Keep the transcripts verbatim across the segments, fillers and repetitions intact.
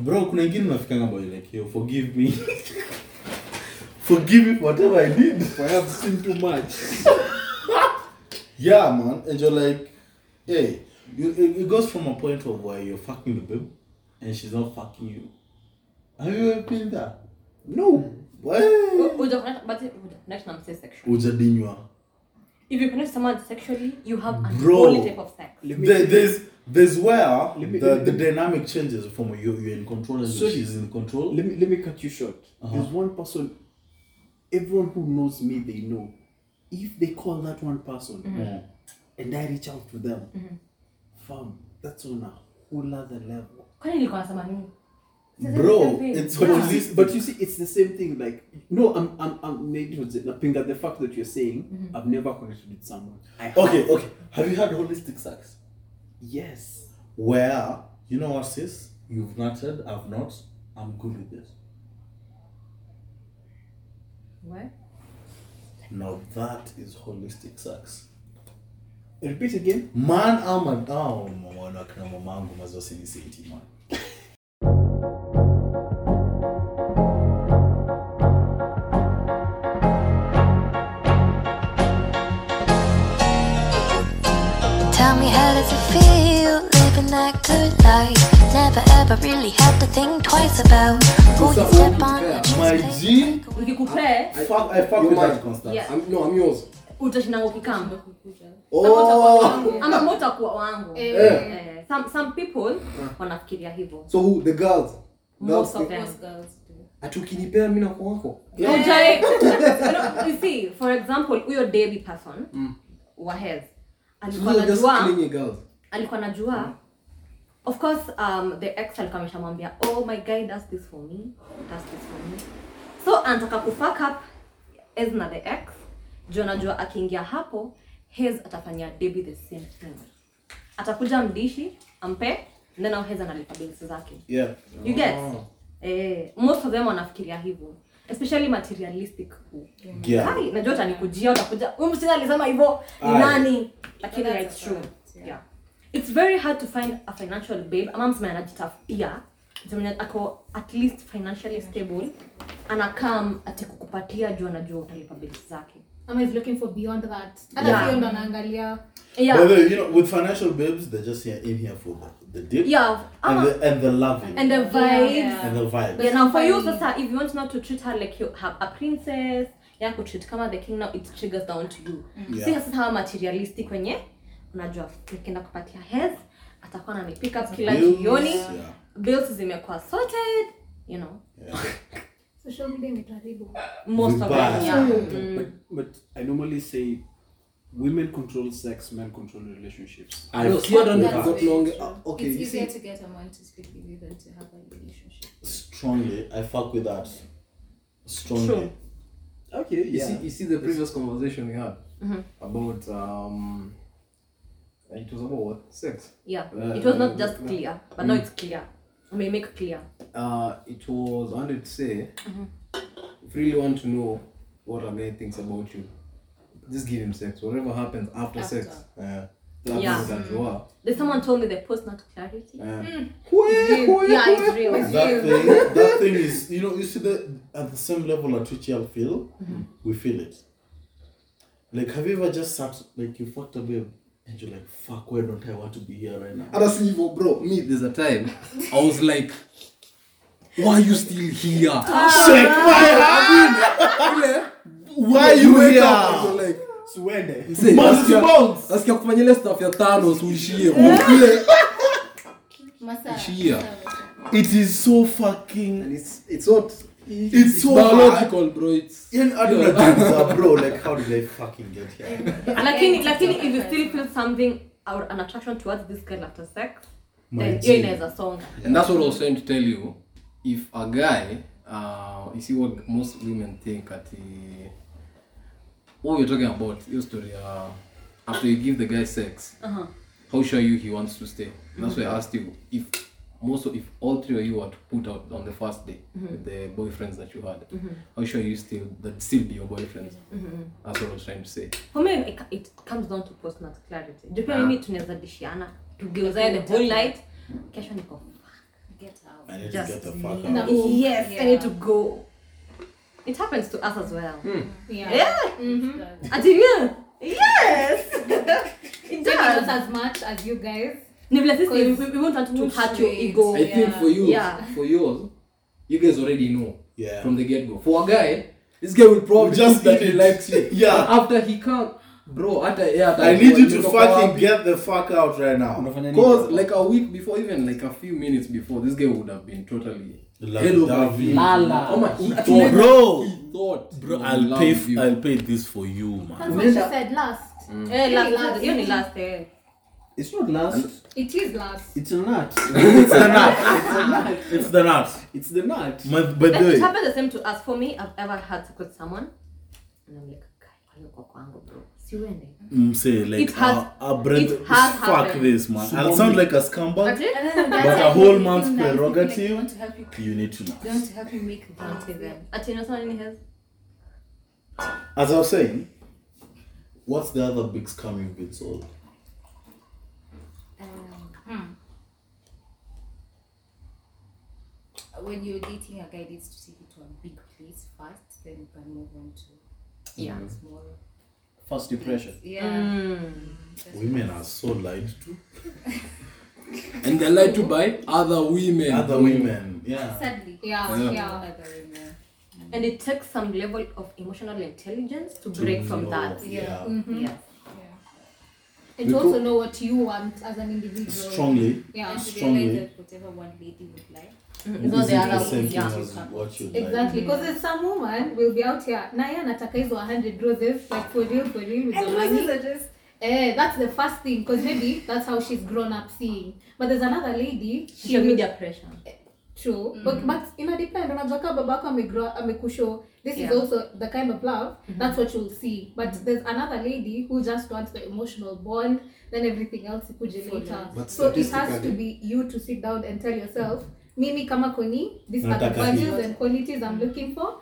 Bro, kuna ingine unafikanga boy like you forgive me. Forgive me for whatever I did. I have seen too much. Yeah, man. And you're like, hey, you, it, it goes from a point of where you're fucking the babe and she's not fucking you. Have you ever been there? No. Why? But next time say sexual. If you connect someone sexually, you have a whole type of sex. There, there's there's where me, the, the dynamic changes from you you're in control and so she's in control. Let me let me cut you short. Uh-huh. There's one person. Everyone who knows me, they know. If they call that one person, mm-hmm. and I reach out to them, mm-hmm. fam, that's on a whole other level. Bro, it's yeah. But, you see, but you see, it's the same thing. Like, no, I'm, I'm, I'm maybe nothing that the fact that you're saying, mm-hmm. I've never connected with someone. I okay, have. okay. Have you had holistic sex? Yes. Where you know what, sis, you've nutted, I've not. I'm good with this. What? Now that is holistic sex. Repeat again. Man, I'm an oh, mama, mama, mama, mama, man. Never ever really had to think twice about who you step on. My G, we can compare. I fuck, I fuck with that constant. Yeah. I'm, no, I'm yours. Oh, I'm a motor wangu. Some some people wanafikiria hivyo. So who the girls? Most girls of them. Most girls do. Atukinipea mimi na kwako. Yeah. You see, for example, huyo Debbie person, mm. wa head. Alikuwa anajua. Alikuwa anajua. Of course, um, the ex alikuwa mwambia, oh my guy, does this for me, does this for me. So, anataka kufuck up, Ezna the ex, Jonajua akiingia hapo, Hez atafanya Debbie the same thing. Atakuja mdishi, ampe, then now Hez analipa bills zake. Yeah. You get? Oh. Eh, most of them wanafikiria hivyo. Especially materialistic. Yeah. Kai, najua utanikuja, utakuja, umsina alisema hivyo, ni nani? Lakini it's true. Yeah. yeah. It's very hard to find a financial babe. Amam's my anajitafutia. Zimenya ako at least financially stable. Anakam atikukupatia juu anajua utalipa bills zake. Ama is looking for beyond that. Yeah. Beyond anaangalia. Yeah. By the way, you know, with financial babes, they're just here in here for the, the dip. Yeah. And the, and the loving. And the vibes. Yeah. And the vibes. Yeah, now for you, sister, if you want not to treat her like you have a princess, you have to treat her like the king, now it triggers down to you. Yeah. See, that's how materialistic when you unajua nikienda kupatia Hez atakuwa anani pick up kila jioni, yeah. bills zimekuwa sorted, you know. Yeah. Social media imeharibu most of them, yeah. mm. but, but I normally say women control sex, men control relationships. I no, so don't know that long uh, okay it's easier see, to get a man to speak with you than to have a relationship. Strongly I fuck with that strongly. True. Okay, you yeah. see you see the previous conversation we had mm-hmm. about um it was about what? Sex? Yeah. Uh, it was not just clear, but mm. now it's clear. We make clear. Uh, it was, I wanted to say, mm-hmm. if you really want to know what a man thinks about you, just give him sex. Whatever happens after, after. sex, uh, that yeah. is that you are. There's someone told me they post not clarity. Uh, mm. Where, where, yeah, where? It's real. It's that, real. Thing, that thing is, you know, you see that at the same level at which y'all feel, mm-hmm. we feel it. Like, have you ever just sat, like, you fucked a babe? And you're like, fuck, why don't I want to be here right now? That's evil, bro. Me, there's a time I was like, why are you still here? Ah, shake my hand! Why are you here? I was like, Swede. Master Bones! Ask your family stuff, your Thanos, who is here. It is so fucking. And it's, it's not. It's, it's so biological, bro. It's in other yeah. bro. Like, how did I fucking get here? Lakini, lakini, if you still feel something or an attraction towards this girl after sex, my then you're in as a song. And that's what I was trying to tell you. If a guy, uh, you see what most women think at the what we're talking about, your story. Uh, after you give the guy sex, uh-huh. how sure you he wants to stay? And that's mm-hmm. why I asked you if. Most of, if all three of you were to put out on the first day mm-hmm. with the boyfriends that you had, mm-hmm. I'm sure you still that still be your boyfriends. Mm-hmm. That's what I was trying to say. For me, it, it comes down to personal clarity. Do you know what I mean? To Nezadishiana, to give the whole light. Kesho niko. get out. I need just to get the fuck out. No. Yes, yeah. I need to go. It happens to us as well. Mm. Yeah. Yeah. Mm-hmm. Until yes. It does. Not as much as you guys. No, but like we, we won't want to hurt your ego. I think yeah. for you, yeah. for yours, you guys already know yeah. from the get-go. For a guy, this guy will probably just that he likes you. Yeah. But after he can't, bro, after, yeah, after I need go, you to fucking get the fuck out right now. Because like a week before, even like a few minutes before, this guy would have been totally... Love you. Oh my, he thought, bro, he thought, bro, I'll pay, f- I'll pay this for you, man. That's what she said last. Mm. Hey, last, last, you need last. Hey. It's not last. It is last. It's a nut. It's a nut. It's a nut. It's the nut. It's the nut. My, but the, it happened the same to us. For me, I've ever had sex with someone, and I'm like, bro. Mm, say like it has, a, a bread, it has fuck happened. This man. I'll sound like a scumbag, but a whole man's prerogative. Like, you need to know. They want to help you make it down to them. As I was saying, what's the other big scumming bits all? Um, hmm. When you're dating a guy, it needs to take you to a big place first, then you can move on to yeah. smaller. First depression. Yeah. Mm. Women are so lied to. And they're lied to by other women. Other women. Yeah. Sadly. Yeah. Yeah. yeah. Other women. And it takes some level of emotional intelligence to, to break know. From that. Yeah. Yeah. Mm-hmm. yeah. yeah. And to also know what you want as an individual. Strongly. Yeah. And to realize that whatever one lady would like. Mm-hmm. It's not the same thing as what you exactly, because like. There's some woman will be out here. Naya nataka hizo one hundred roses, like for real, for real, with the money. Eh, that's the first thing, because maybe that's how she's grown up seeing. But there's another lady. She will media pressure. True, mm-hmm. but but in a depend on babaka babaka amegro amekusho. This yeah. is also the kind of love. Mm-hmm. That's what you'll see. But mm-hmm. there's another lady who just wants the emotional bond. Then everything else you could later. So it has to be you to sit down and tell yourself. Mm-hmm. Mimi kama koni, these are the values and qualities I'm looking for.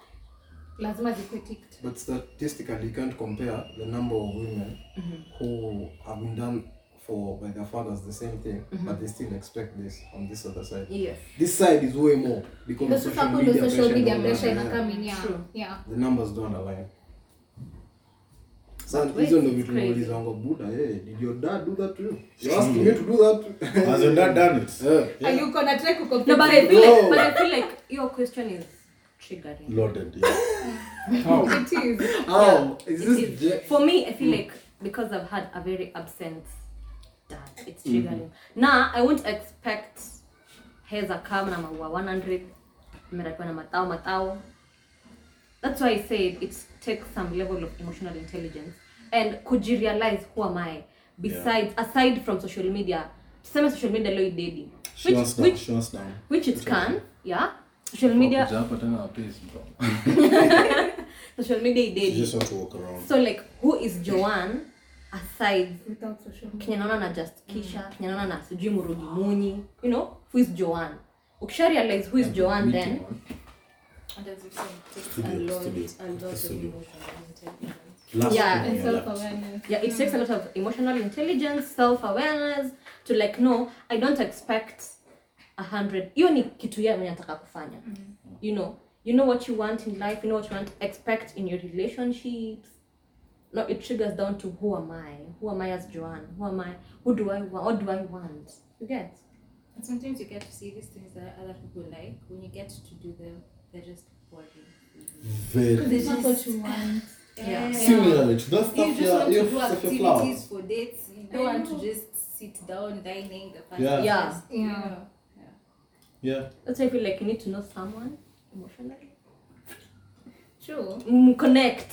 Lazima zikutikite. But statistically, you can't compare the number of women mm-hmm. who have been done for by their fathers the same thing, mm-hmm. but they still expect this on this other side. Yes. This side is way more because the social media pressure. Social media pressure na coming, yeah. True. Yeah. The numbers don't align. So it's crazy. Buddha, hey, did your dad do that to you? You asked me to do that. Has your dad done it? Yeah. Yeah. Are you gonna try to compete? No, but I feel no. like, but I feel like your question is triggering. Loaded. Yeah. How? It is. How? Yeah. Is it this is. Je- For me, I feel mm. like because I've had a very absent dad, it's triggering. Mm-hmm. Now nah, I won't expect heza kama na mawa one hundred, merakuwa na matao matao. That's why I said it takes some level of emotional intelligence. And could you realize who am I? Besides, yeah. aside from social media, same social media Lloyd Daddy. Which, which, down, which, down. which it which can, yeah. Social media. Social media Daddy. You just want to walk around. So like, who is Joanne aside? Without social media. Kinyanona na just Kisha, kinyanona na Sujui Murugi Muni. You know, who is Joanne? Ukisha realize who is Joanne then. And as you said, it takes studio, a lot, studio, a lot of emotional intelligence. Yeah, and self-awareness. Yeah, it mm. takes a lot of emotional intelligence, self-awareness, to like, no, I don't expect a hundred. You ni kitu ya nataka kufanya. You know, you know what you want in life, you know what you want to expect in your relationships. No, it triggers down to who am I? Who am I as Joanne? Who am I? Who do I want? What do I want? You get? And sometimes you get to see these things that other people like. When you get to do them, they're just boring. Very. Because it's not what you want. Yeah. Similarly, to that stuff, you just want to do activities for dates. You don't want to just sit down, dining, the party. Yeah. Yeah. Yeah. Yeah. That's why I feel like you need to know someone emotionally. True. Mm, connect.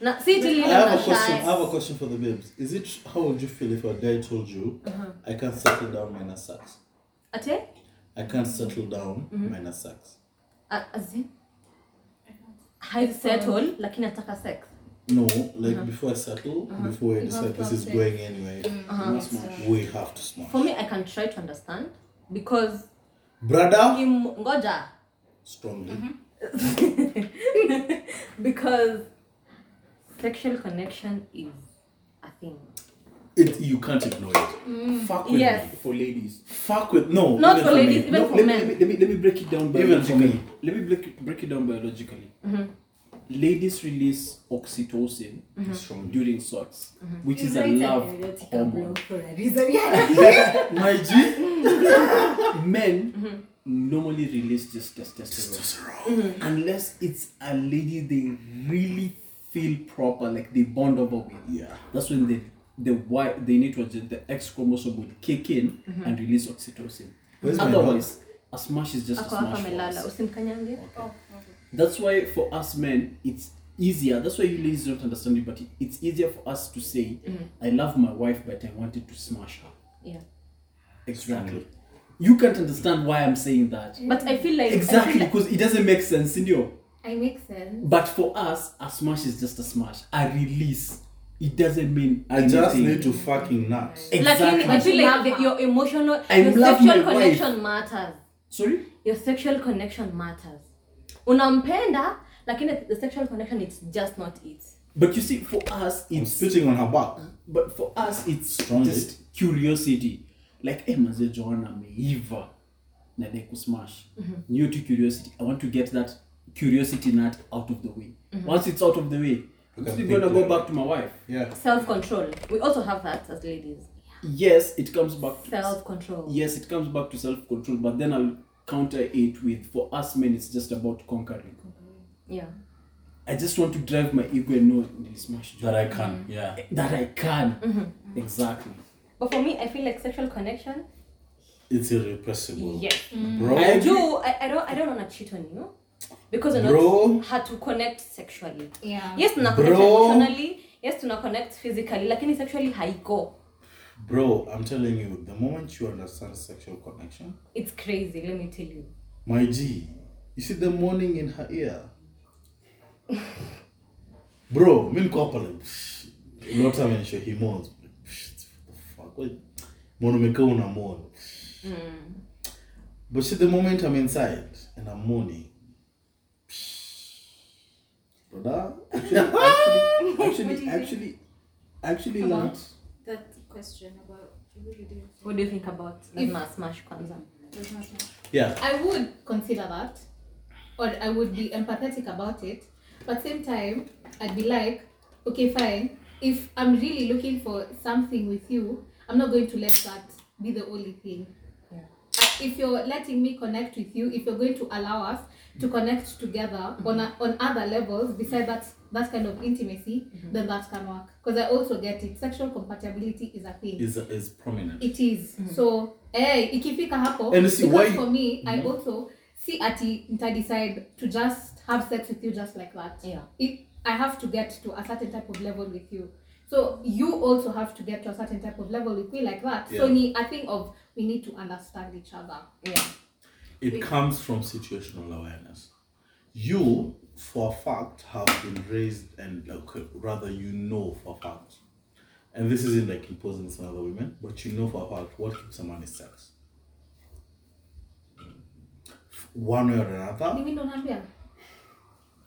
Now, see, I have a question. I have a question for the babes. Is it how would you feel if a guy told you, uh-huh. I can't settle down minus sex? Ate? I can't settle down mm-hmm. minus sex. As in, I settle, like in ataka sex. No, like uh-huh. before I settle, uh-huh. before I decide this is going anyway, uh-huh. we have to smash. For me, I can try to understand because. Brother? Im- Ngoja. Strongly. Uh-huh. Because sexual connection is a thing. it, you can't ignore it. Mm. Fuck with yes. me. For ladies. Fuck with no. Not for ladies, even for men. Let me let me break it down biologically. Let me break it break it down biologically. Mm-hmm. Ladies release oxytocin mm-hmm. during sex, mm-hmm. which is a love hormone. For a reason. Yeah. My G. Men mm-hmm. normally release this testosterone, mm-hmm. unless it's a lady they really feel proper, like they bond over with. Yeah, that's when they the why they need to adjust the X chromosome would kick in mm-hmm. and release oxytocin. Where's Otherwise, a smash is just a smash. For us. Okay. Oh. That's why for us men, it's easier. That's why you ladies don't understand it, but it's easier for us to say, mm-hmm. I love my wife, but I wanted to smash her. Yeah. Exactly. You can't understand why I'm saying that. But I feel like... Exactly, feel because like... it doesn't make sense, Sindio. It makes sense. But for us, a smash is just a smash. A release. It doesn't mean I anything. Just need to fucking nut. Exactly. Like, I feel like that your emotional... I'm your sexual connection wife. Matters. Sorry? Your sexual connection matters. Unampenda, like in the, the sexual connection, it's just not it. But you see, for us, it's I'm spitting on her back. Huh? But for us, it's Strong just it. Curiosity. Like, hey, Maze Joanna, meiva, na deku smash. New to curiosity. I want to get that curiosity nut out of the way. Mm-hmm. Once it's out of the way, I'm still gonna go back to my wife. Yeah. Self-control. We also have that as ladies. Yeah. Yes, it comes back to self-control. Yes, it comes back to self-control. But then I'll counter it with, for us men, it's just about conquering. Yeah. I just want to drive my ego and know this much that I can. Mm-hmm. Yeah. That I can. Mm-hmm. Exactly. But for me, I feel like sexual connection. It's irrepressible. Yes. Mm. Bro. I do. I, I don't. I don't wanna cheat on you. Because I know how to connect sexually. Yeah. Yes, to not connect emotionally. Yes, to not connect physically. Like any sexually, how you go. Bro, I'm telling you, the moment you understand sexual connection, it's crazy, let me tell you. My G, you see the moaning in her ear. Bro, me couple, not having sure he moans. What the fuck? Monomekona moan. But see the moment I'm inside and I'm moaning. Brother, actually, actually, actually, actually, not. That question about what do you think? What do you think about Lazima Smash Kwanza? Yeah. I would consider that, or I would be empathetic about it, but same time I'd be like, okay, fine. If I'm really looking for something with you, I'm not going to let that be the only thing. Yeah. If you're letting me connect with you, if you're going to allow us to connect together mm-hmm. on a, on other levels besides that that kind of intimacy, mm-hmm. then that can work. Because I also get it. Sexual compatibility is a thing. Is is prominent. It is. Mm-hmm. So, eh, ikifika hapo. And see, because why, for me, mm-hmm. I also see ati nita decide to just have sex with you just like that. Yeah. It, I have to get to a certain type of level with you. So you also have to get to a certain type of level with me like that. Yeah. So ni a thing of we need to understand each other. Yeah. It comes from situational awareness. You, for a fact, have been raised and okay, rather you know for a fact. And this isn't like imposing this on other women, but you know for a fact what keeps a man is sex. One way or another. You mean don't have here?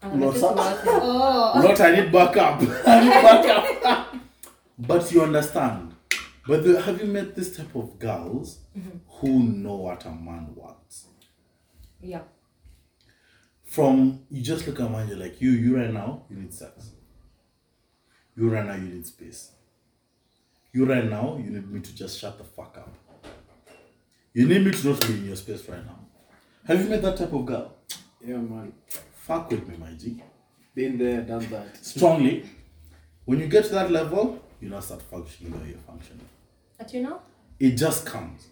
Not, oh. Not I need backup. I need backup. But you understand. But the, have you met this type of girls mm-hmm. who know what a man wants? Yeah. From you just look at man, you're like, you, you right now, you need sex. You right now, you need space. You right now, you need me to just shut the fuck up. You need me to not be in your space right now. Have you met that type of girl? Yeah, man. Fuck with me, my G. Been there, done that. Strongly. When you get to that level, you now start functioning the way you're functioning. But you know? It just comes.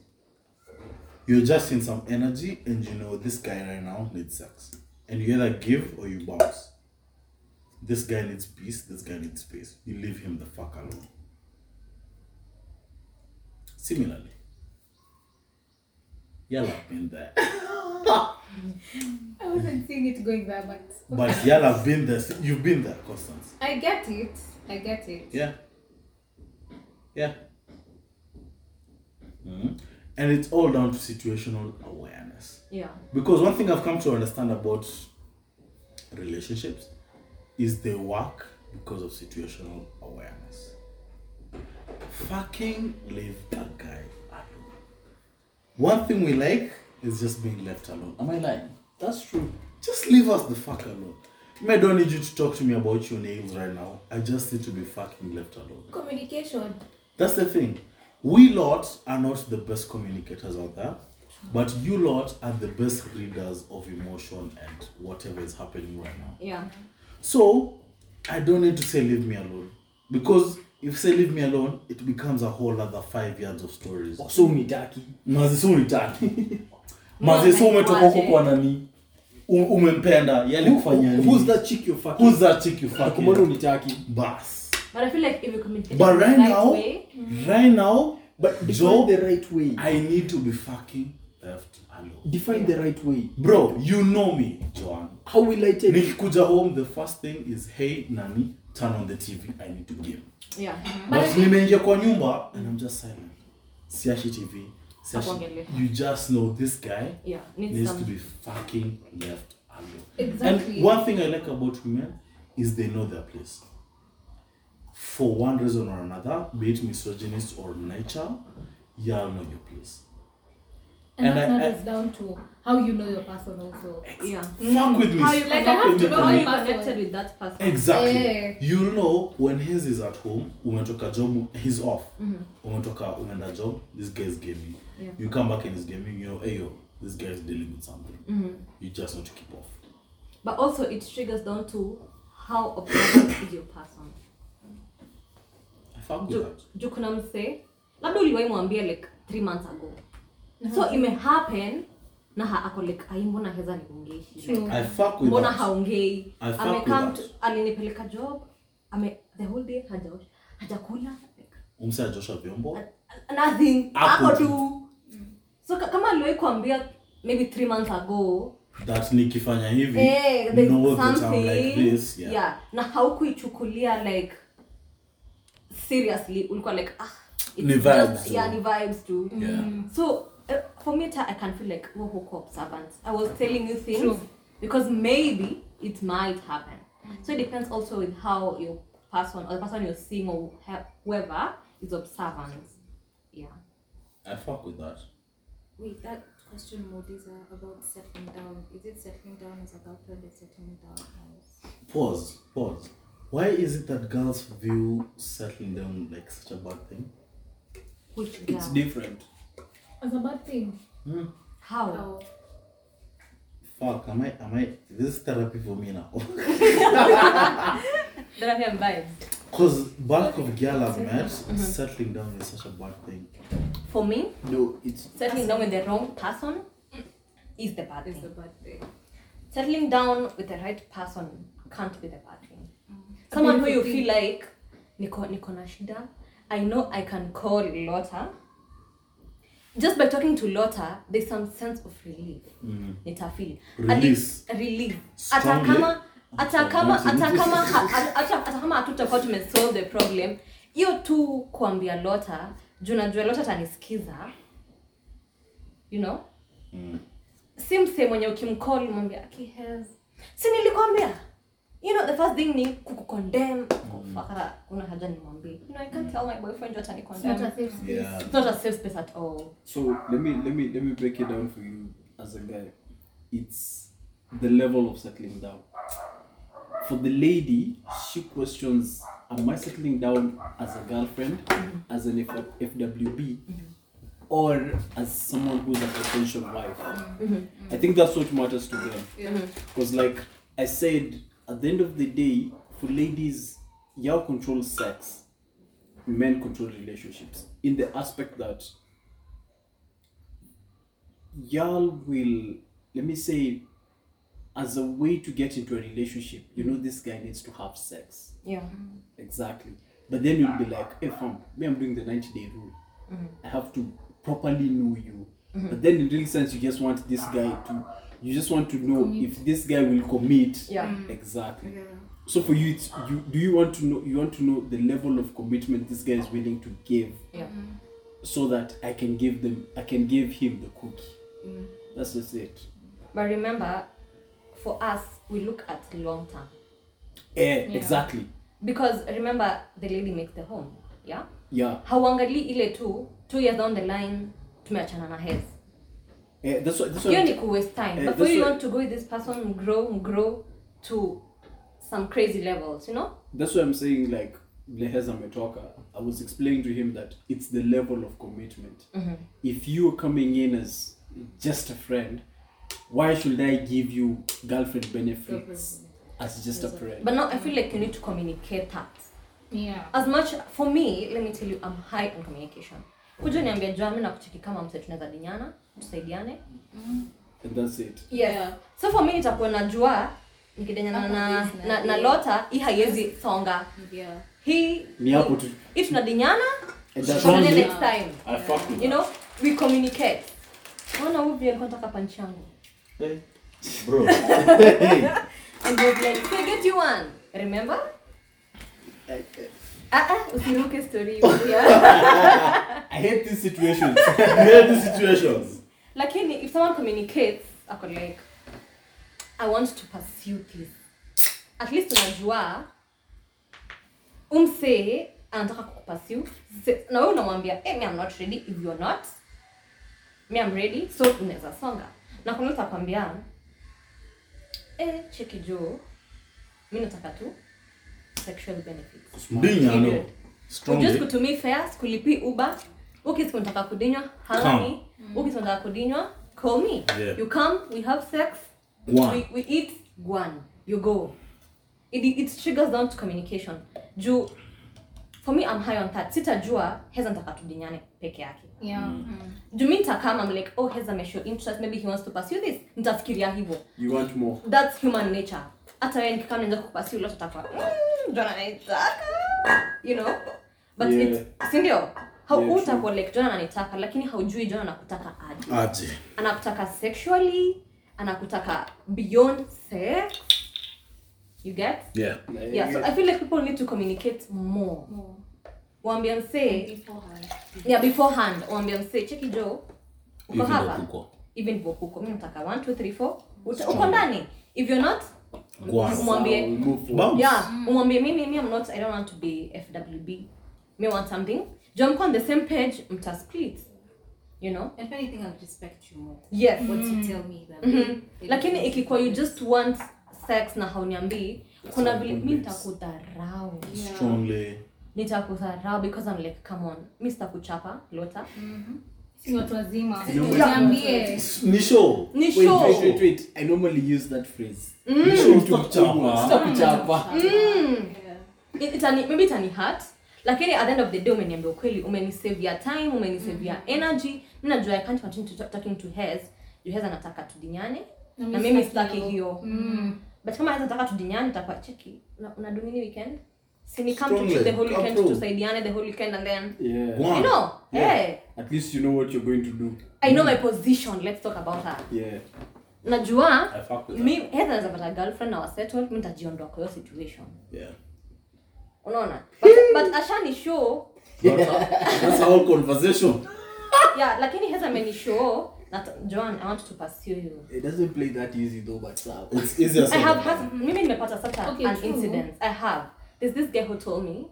You're just in some energy and you know this guy right now needs sex. And you either give or you bounce. This guy needs peace, this guy needs space. You leave him the fuck alone. Similarly, y'all have been there. I wasn't seeing it going there, but... But y'all have been there. You've been there, Constance. I get it. I get it. Yeah. Yeah. Mm-hmm. And it's all down to situational awareness. Yeah. Because one thing I've come to understand about relationships is they work because of situational awareness. Fucking leave that guy alone. One thing we like is just being left alone. Am I lying? That's true. Just leave us the fuck alone. I don't need you to talk to me about your nails right now. I just need to be fucking left alone. Communication. That's the thing. We lot are not the best communicators out there, but you lot are the best readers of emotion and whatever is happening right now. Yeah. So, I don't need to say leave me alone. Because if you say leave me alone, it becomes a whole other five yards of stories. So me daki. Mazi so me daki. Mazi so me toko kwa nani. Umempenda. Who's that chick you fucking? Who's that chick you fucking? Kumono unitaki. Bas. But I feel like if you communicate but right the right now, way. Right now, but Joe, the right way. I need to be fucking left alone. Define yeah. the right way. Bro, you know me, Joanne. How will I take it? Nikikuja home, the first thing is, hey, Nani, turn on the T V. I need to game. Yeah. But nimeingia kwa nyumba and I'm just silent. Siashi T V. Siashi. You just know this guy yeah, needs, needs to be fucking left alone. Exactly. And one thing I like about women is they know their place. For one reason or another, be it misogynist or nature, y'all know your place. And, and that's I, not I, as down to how you know your person also. Ex- yeah. Fuck with me. How you, like, I have to know how you connected with that person. Exactly. Yeah. You know when his is at home, umetoka job, he's off. Mm-hmm. Umetoka umeenda job, this guy's gaming. Yeah. You come back and he's gaming, you know, hey yo, this guy's dealing with something. Mm-hmm. You just want to keep off. But also it triggers down to how obsessive is your person. I found you that. Do you kuna mse? Labda uliwahi mwambia like three months ago. So it may happen na haako like mbona heza niongeishi. I fuck with mbona haongei. I fuck ame with come that. Alinipeleka job. Ame the whole day hajaosh. Hajakula. Umse hajosha vyombo? Nothing. Ako tu. So kama aliwahi kuambia maybe three months ago that nikifanya hivi. Hey, there's no something like this. Yeah. yeah. Na haukuichukulia like seriously. Ulikuwa like ah it's ni vibes. Just, yeah, ni vibes too. Yeah. Mm. So Uh, for me, I can feel like oh, oh, observant. I was telling you things True. because maybe it might happen. So it depends also with how your person or the person you're seeing or whoever is observant. Yeah. I fuck with that. Wait, that question, Modiza, about settling down. Is it settling down as a girlfriend or settling down as? Pause. Pause. Why is it that girls view settling down like such a bad thing? Which it's girl? Different. It's a bad thing. Hmm. How? How? Fuck, am I, am I, this is therapy for me now. Therapy and vibes. Because bulk of girl I've met, mm-hmm. settling down is such a bad thing. For me, no, it's settling down with the wrong person is the bad thing. It's the bad thing. Settling down with the right person can't be the bad thing. Mm. Someone who you thing. Feel like, Niko, Niko na shida, I know I can call Lotta. Just by talking to Lotta, there's some sense of relief. Mm. Nitafeel. Release. Relief. Atakama, atakama, atakama, atakama hatutakuwa tumesolve the problem. Hiyo tu kuambia Lotta, juu najua Lotta atanisikiza. You know? Mm. Si mse mwenye ukimcall mwambie aki has. Si nilikwambia. You know, the first thing ni kukukondemn. Kufaka, kuna haja nimwambie. You know, I can't tell my boyfriend what I condemn. It's not a safe space. Yeah. It's not a safe space at all. So, let me let me let me break it down for you as a guy. It's the level of settling down. For the lady, she questions, am I settling down as a girlfriend, mm-hmm. as an F W B, mm-hmm. or as someone who's a potential wife? Mm-hmm. I think that's what matters to them. Because mm-hmm. like I said, at the end of the day, for ladies, y'all control sex, men control relationships. In the aspect that y'all will, let me say, as a way to get into a relationship, you know this guy needs to have sex. Yeah. Exactly. But then you'll be like, hey fam, me, I'm doing the ninety-day rule. Mm-hmm. I have to properly know you. Mm-hmm. But then in real sense, you just want this guy to... You just want to know commit. If this guy will commit. Yeah. Exactly. Yeah. So for you, it's, you do you want to know? You want to know the level of commitment this guy is willing to give. Yeah. So that I can give them, I can give him the cookie. Mm. That's just it. But remember, for us, we look at long term. Eh, yeah, yeah. Exactly. Because remember, the lady makes the home. yeah? Yeah. Hauangalii ile tu, two years down the line, tumeachana na heads. Yeah, that's what, that's what you need to waste time. Yeah, but for you want to go with this person, grow, grow to some crazy levels, you know? That's what I'm saying, like, Leheza ametoka, I was explaining to him that it's the level of commitment. Mm-hmm. If you're coming in as just a friend, why should I give you girlfriend benefits as just a friend? But now I feel like you need to communicate that. Yeah. As much, for me, let me tell you, I'm high on communication. Kujo niambia jami na kuchiki kama mse tunaweza dinyana, tusaidiane. And that's it. Yeah. So for me, itakuwa najua, nikidenyana na, na, na Lota, hii haiwezi songa. Yeah. He, if not dinyana, tunane next time. I fuck with you know, we communicate. Wana ubi ya kontaka panchangu. Hey, bro. Hey. And we'll be like, I get you one. Remember? I, I, uh-uh, usiruke story. I hate these situations. I hate these situations. Like, if someone communicates, I could like, I want to pursue this. At least unajua, umse, anataka kukupursue. Na wewe unamwambia, hey, me, I'm not ready. If you're not, me, I'm ready. So, unaweza songa. Na kuna mtu akwambia, eh, cheki Joe, mimi nataka tu sexual benefits. Ndiyo. Just kutumia fair, kulipi Uber, ukisema nataka kudinywa, halani, ukisema nataka kudinywa, call me. Yeah. You come, we have sex, we, we eat, one, you go. It, it triggers down to communication. Juu, for me, I'm high on that. Sitajua, Heza nataka tudinyane peke yake. Yeah. Mm-hmm. Do you mean to come, I'm like, oh, Heza may show interest, maybe he wants to pursue this. Nitafikiria hivyo. You want more. That's human nature. Hata wewe nikikama nianza kukupursue, Lota takwa, mmm, Jona ananitaka. You know? But yeah. It's, sindio? How yeah, utakuwa like, Jona ananitaka, lakini haujui Jona anakutaka aje. Aje. Anakutaka sexually, anakutaka beyond sex. You get? Yeah. Yeah, so I feel like people need to communicate more. More. Waambie mse. Beforehand. Yeah, beforehand. Waambie mse, cheki Joe. Uko hapa? Even vokuko. Mimi nataka one two three four. Uko ndani? If you're not, mwambie. Yeah, mwambie mimi mimi I'm not, I don't want to be F W B. Me want something. Jump on the same page, mta split. You know? If anything, I'll respect you more. Yes. Mm-hmm. What you tell me. Mm-hmm. Lakini ikikuwa you just want sex na hauniambii, kuna vile mimi nitakudharau. Yeah. Strongly. Nitakudharau because I'm like, come on, mimi sitakuchapa, Lota. Mhm. Sio watu wazima. Niambie. Nisho. Nisho. Wait, wait, wait. I normally use that phrase. Mm. Nisho sitakuchapa. Sitakuchapa. Mm. Yeah. Itani maybe itani hurt. Lakini at the end of the day umeniambia ukweli, umenisave your time, umenisave your energy. Mimi najua I can't continue talking to Hez. You Hez anataka tudinyane. Na mimi sitaki hiyo. Mm. But kama hata nataka tudinyane nitakuwa cheki. Una do nini weekend? Si ni come to the whole weekend to saidiane the whole weekend and then yeah. You know. Yeah. Hey. At least you know what you're going to do. I know my position. Let's talk about that. Yeah. Najua mimi hata napata girlfriend na settle mimi nitajiondoa kwa hiyo situation. Yeah. Unaona? But, but ashani show. That's a whole conversation. Yeah, lakini hata mimi show that John, I want to pursue you. It doesn't play that easy though, but uh, it's easier. I have had maybe in the past such okay, an true. Incident. I have. There's this girl who told me,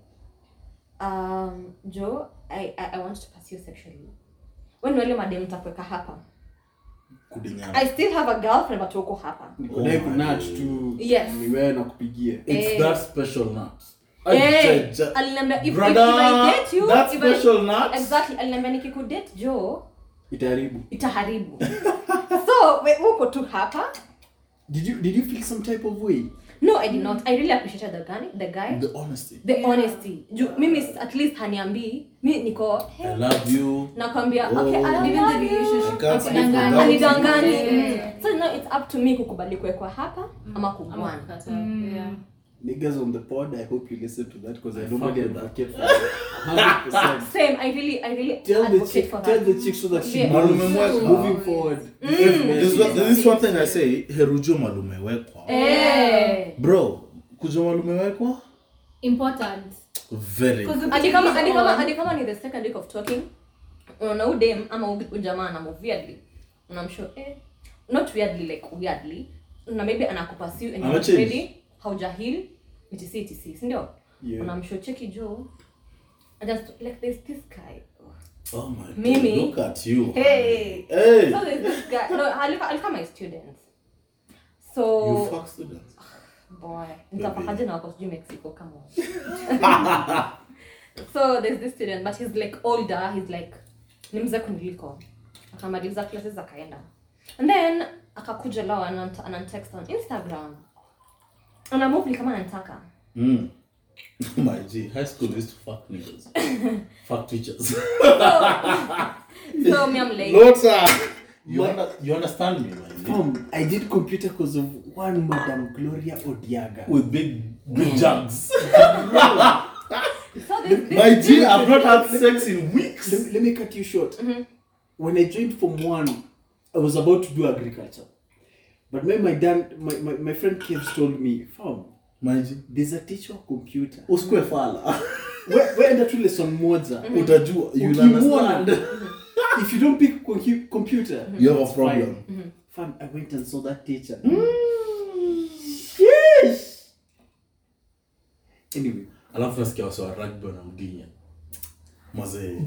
um, Joe, I, I, I want to pursue sexually. When wele madem takweka hapa. I still have a girlfriend, but wako hapa. Nikolai kunat tu. Yes. Niwe na kupigia. It's that special nut. Hey, if, if, if I get you, that special nut. Exactly. Alinambia nikikudate Joe. Itaharibu. Itaharibu. So, we uko tu hapa. Did you did you feel some type of way? No, I did not. I really appreciated the guy. The guy. The honesty. The yeah. honesty. You, yeah. Mimi at least haniambii. Mimi niko. Hey. I love you. Nakwambia, oh, okay, I even love you. Alidanganya. So now it's up to me kukubali kuwekwa hapa mm. ama kugwana. Mm. Yeah. Niggas on the pod, I hope you listen to that because I normally advocate for that. one hundred percent. Same, I really, I really tell advocate the chick, for that. Tell the chick so that she yeah. malumewekwa. Moving forward. Mm. Mm. This, yeah. this is one thing I say, herujo malumewekwa. Hey. Bro, kujo malumewekwa? Important. Very. Adikama, adikama, adikama ni the second week of talking. Una udem, ama ujamaa na weirdly. Una msho, eh. Not weirdly, like weirdly. Na maybe anakupasiu and you're ready. Haujahil, etc, etc, sindio? Yeah. Unamshow cheki Joe, And just like there's this guy. Oh my Mimi. God, look at you. Hey. Hey. So there's this guy. No, I look, I look at my students. So. You fuck students. Boy. Mexico, come on. So there's this student, but he's like older. He's like, nimza kundiliko. Akamaliza classes akaenda. And then, akakuja lao and I text on Instagram. And I'm hopefully kama nataka. Mm. My G, high school is to fuck niggas. Fuck teachers. So, so me, I'm late. Lota! You, under, you understand me, man? Mom, I did computer because of one Madam Gloria Odiaga. With big, big jugs. So this, this, my G, I've not had sex in weeks. Let me, let me cut you short. Mm-hmm. When I joined Form one, I was about to do agriculture. But when my dad, my, my, my friend Kev told me, Fam, there's a teacher of computer. Uskwe fala. We're in that lesson moja. Utajua, you'll understand. If you don't pick com- computer, mm-hmm. you have a problem. Mm-hmm. Fam, I went and saw that teacher. Mm. Yes! Anyway. I love first girl, so I rugby on Udinia.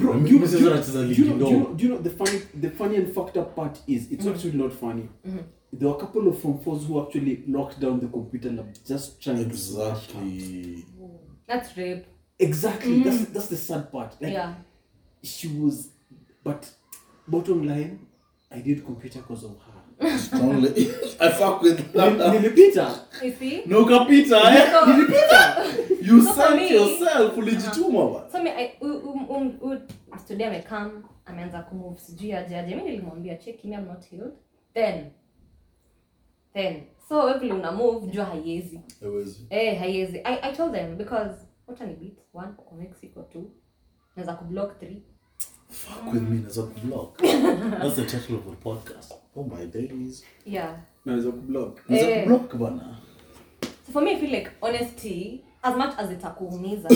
Bro, do you know the funny the funny and fucked up part is it's mm-hmm. actually not funny. Mm-hmm. There were a couple of form fours who actually locked down the computer lab just trying exactly. to oh. That's rape. Exactly. Mm. That's that's the sad part. Like, yeah. She was but bottom line, I did computer because of her. Strongly. I fuck with Lilipita. You see? No Kapita, eh? Lilipita! You so sent yourself for legituma. So me I um um um today I come, ameanza kumove sijui aje aje. Mimi nilimwambia check me I'm not healed. Then Then, so every una move, jua hayezi. Hayezi. Eh, hayezi. I I told them because what can you beat? One, kwa Mexico, two. Naza ku block three. Fuck mm. with me, naza ku block. That's the title of the podcast. Oh my days. Yeah. Naza ku block. Naza eh. ku block bana. So for me, I feel like honesty, as much as itakuumiza,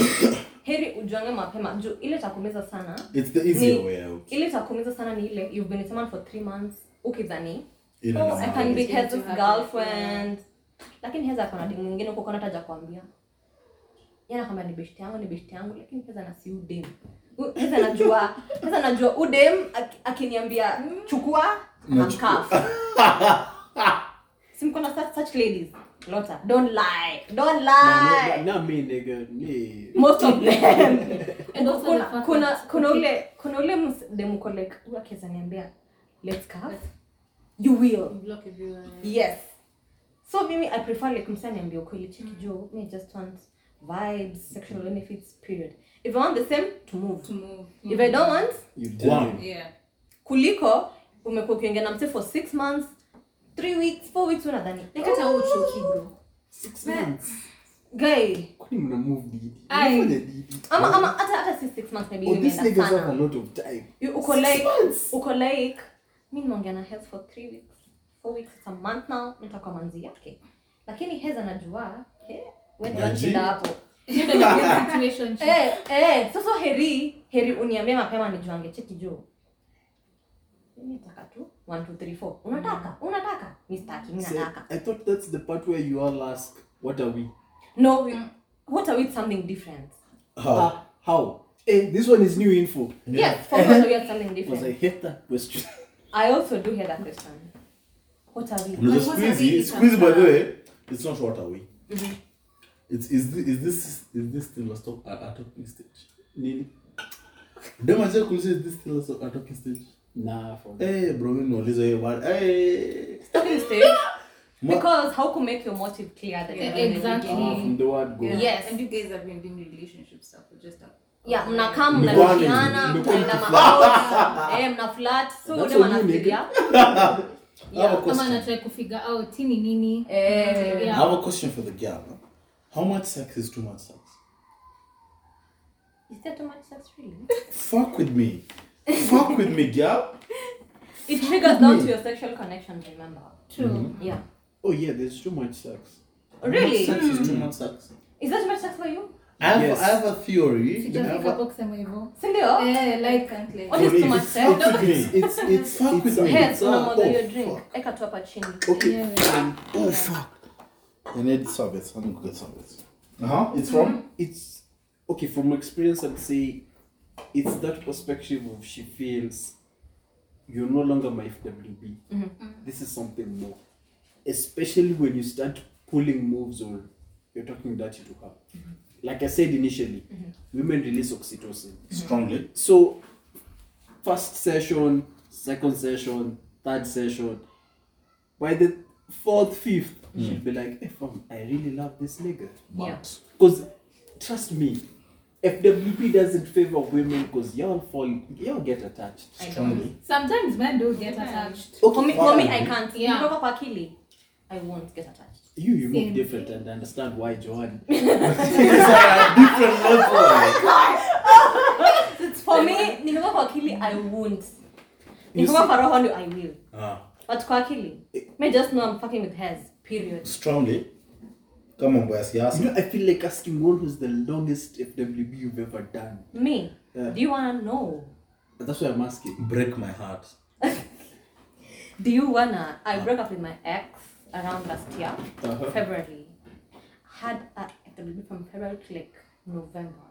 heri ujuange mapema. Juu ile itakuumiza sana. It's the easier ni, way out. Ile itakuumiza sana ni ile you've been a man for three months. Ukidhani. You know, oh, I can be head of girlfriend. Lakini heza kuna ding mwingine uko kana taja kuambia. Yana kama ni beshti yangu ni beshti yangu lakini heza na si udem. Heza najua, heza najua udem akiniambia chukua handcuff. Simkona such, such ladies. Lota, don't lie. Don't lie. Not me nigga. Me. Most of them. And also kuna kuna ule kuna ule mdemu collect ukiweza niambia let's cuff. You will. Block everyone. Yes. So Mimi, I prefer like msani ambio kweli cheki jo. Me just want vibes, sexual benefits, period. If I want the same, to move. To move. Mm-hmm. If I don't want, you don't. Yeah. Kuliko, umekuwa ukiongea na mse for six months, three weeks, four weeks, unadhani. Nekata huu chuki bro. Six months. Guy. Kuni mna move didi. Aye. Ama, ama, ata, ata si six months maybe. Oh, these niggas have a lot of time. You, uko six like, months. Uko like, Mimi nimeongeana health for three weeks, four weeks, it's a month now, nitakuwa manzi yake. Lakini heza najua, eh, wewe ndio unashinda hapo. You don't know the situation. Eh, eh, so so heri, heri uniambie mapema nijuange cheki juu. Mimi nataka tu one two three four. Unataka? Unataka? Mimi sitaki, mimi nataka. I thought that's the part where you all ask, what are we? No, we, what are we something different? How? Uh, how? Eh, this one is new info. Yeah. Yes, for us we are something different. Because I hate that question. I also do hear that question. What are we? No, the squeezy, squeezy by the way, it's not what are we. Mm-hmm. It's is this is this is this still a stop at talking stage? Nini? Dem aje kulise is this still a stop at talking stage? Nah, for me. Eh, bro, me no lizo yewar. Eh. Talking stage. Because how can make your motive clear that yeah, exactly ah, from the word go. Yes, and you guys have been doing relationship stuff for just a. Yeah, mnakaa mnaliana, mnaenda mahoja, eh mna flat, so ndio wanafikiria. Yeah, kama nataka kufiga out ni nini? Eh, I have a question for the girl. How much sex is too much sex? Is that too much sex really? Fuck with me. Fuck with me, girl. It triggers down me. To your sexual connection, remember. True. Mm-hmm. Yeah. Oh yeah, there's too much sex. Really? Sex mm. is too much sex. Is that too much sex for you? I have, yes. I have a theory. I have a... Yeah, like what is too much sex? It's it's it's fuck with me. Head no more than your drink. I cut up a chin. Okay. Oh fuck. I need service. I need good service. Uh huh. It's from mm-hmm. it's okay. From experience, I'd say it's that perspective of she feels you're no longer my F W B. Mm-hmm. This is something more. Especially when you start pulling moves or you're talking dirty to her. Mm-hmm. Like I said initially, mm-hmm. women release oxytocin. Mm-hmm. Strongly. So, first session, second session, third session, by the fourth, fifth, mm. she'll be like, hey, fam, I really love this nigga. Because, yeah. trust me, F W P doesn't favor women because y'all fall, y'all get attached. Strongly. Sometimes men do get attached. Okay. For me, for me, I can't. Yeah. I won't get attached. You, you look different and understand why, Johan. It's a different level. Oh my God. For me, nikama kwa akili, I won't. Nikama kwa roho ndio I will. Ah. But kwa akili, me just know I'm fucking with hers. Period. Strongly. Come on, boys. You know, I feel like asking one who's the longest F W B you've ever done. Me? Yeah. Do you wanna know? That's what I'm asking. Break my heart. Do you wanna? I ah. broke up with my ex around last year, uh-huh. February. Had a F W B from February to like November.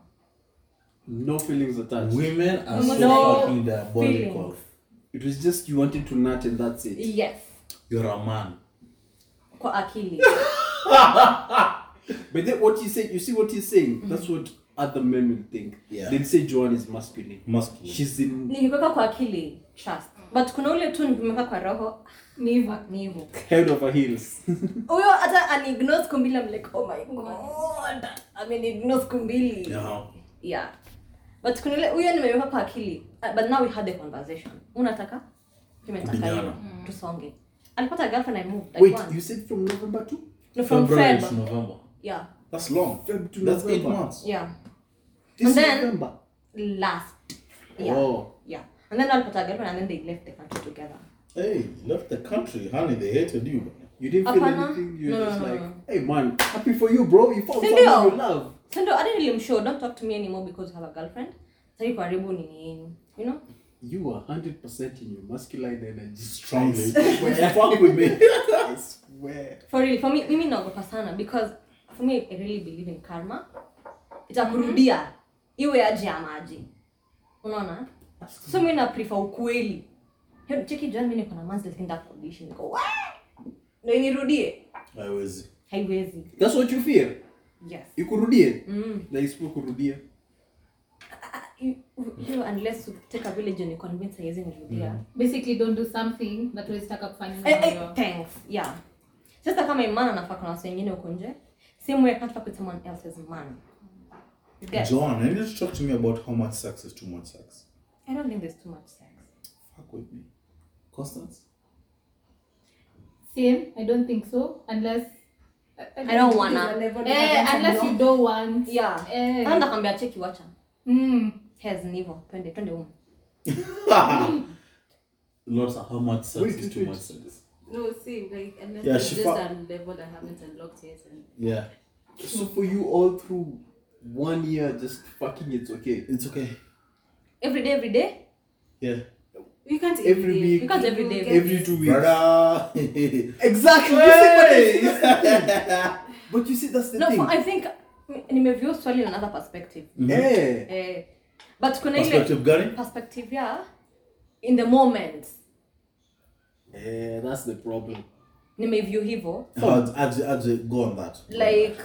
No feelings attached. Women are no so fucking diabolical. Feelings. It was just you wanted to nut and that's it. Yes. You're a man. Kwa akili. But then what you said, you see what he's saying? Mm-hmm. That's what other men will think. Yeah. They'll say Joanne is masculine. Masculine. She's in. Nimeweka kwa akili, trust. But kuna ule tu nimeweka kwa roho. Niva, niva. Head over heels. Uyo ata an ignores kumbili, I'm like, oh my God. I mean, ignores kumbili. Yeah. Yeah. But kuna ule uyo nimeweka kwa akili. But now we had a conversation. Unataka? Kimetaka yeye. Tusonge. Alipata girlfriend, I moved. Like Wait, one. You said from November to? No, from February Feb. to November. Yeah. That's long. Feb to That's November. eight months. Yeah. This and then, November? Last. Yeah. Oh. Yeah. And then Alipata girlfriend, and then they left the country together. Hey, left the country, honey. They hated you. You didn't feel Apana? anything. You were no, just no, no, like, no. hey man, happy for you, bro. You found Sindo. someone you love. Sindo, I didn't really show. Don't talk to me anymore because you have a girlfriend. You know? You are one hundred percent in your masculine energy strongly. When you fuck with me, I swear. For real, for me, mimi naogopa sana because for me, I really believe in karma. Itakurudia. Iwe aje amaje. Unaona? So mimi na prefer ukweli. Hebu cheki John mimi kuna manzi nenda condition. Niko, "What? No inirudie." Haiwezi. Haiwezi. That's what you fear? Yes. Ikurudie? Mm. Na isipo kurudia. You, you, unless you take a village and you convince her using it, yeah. Basically, don't do something that will stack up finding eh, eh, your... Thanks, yeah. Just like my man and I fuck on us, you know, Kunje. Same way I can't fuck with someone else's man. Guess. John, you need to talk to me about how much sex is too much sex. I don't think there's too much sex. Fuck with me. Constance? Same, I don't think so. Unless... I, I, don't, I don't wanna. Eh, unless you don't want. Yeah. Eh. I don't know check you watch Mm. Has never twenty twenty one. Lots of how much sex is too much sex. No, see, like unless yeah, it's just fa- a level that happens unlocked yet. And... Yeah. So for you all through one year, just fucking it's okay. It's okay. Every day, every day. Yeah. You can't every, every week. You can't every day. Every two weeks. Exactly. Hey! You see what I mean? But you see, that's the no, thing. No, I think. Nimeview swali in another perspective. Mm-hmm. Eh. Eh. But kuna ile perspective gani? Perspective yeah. In the moment. Eh, that's the problem. Nimeview hivyo. But aje aje go on that. Like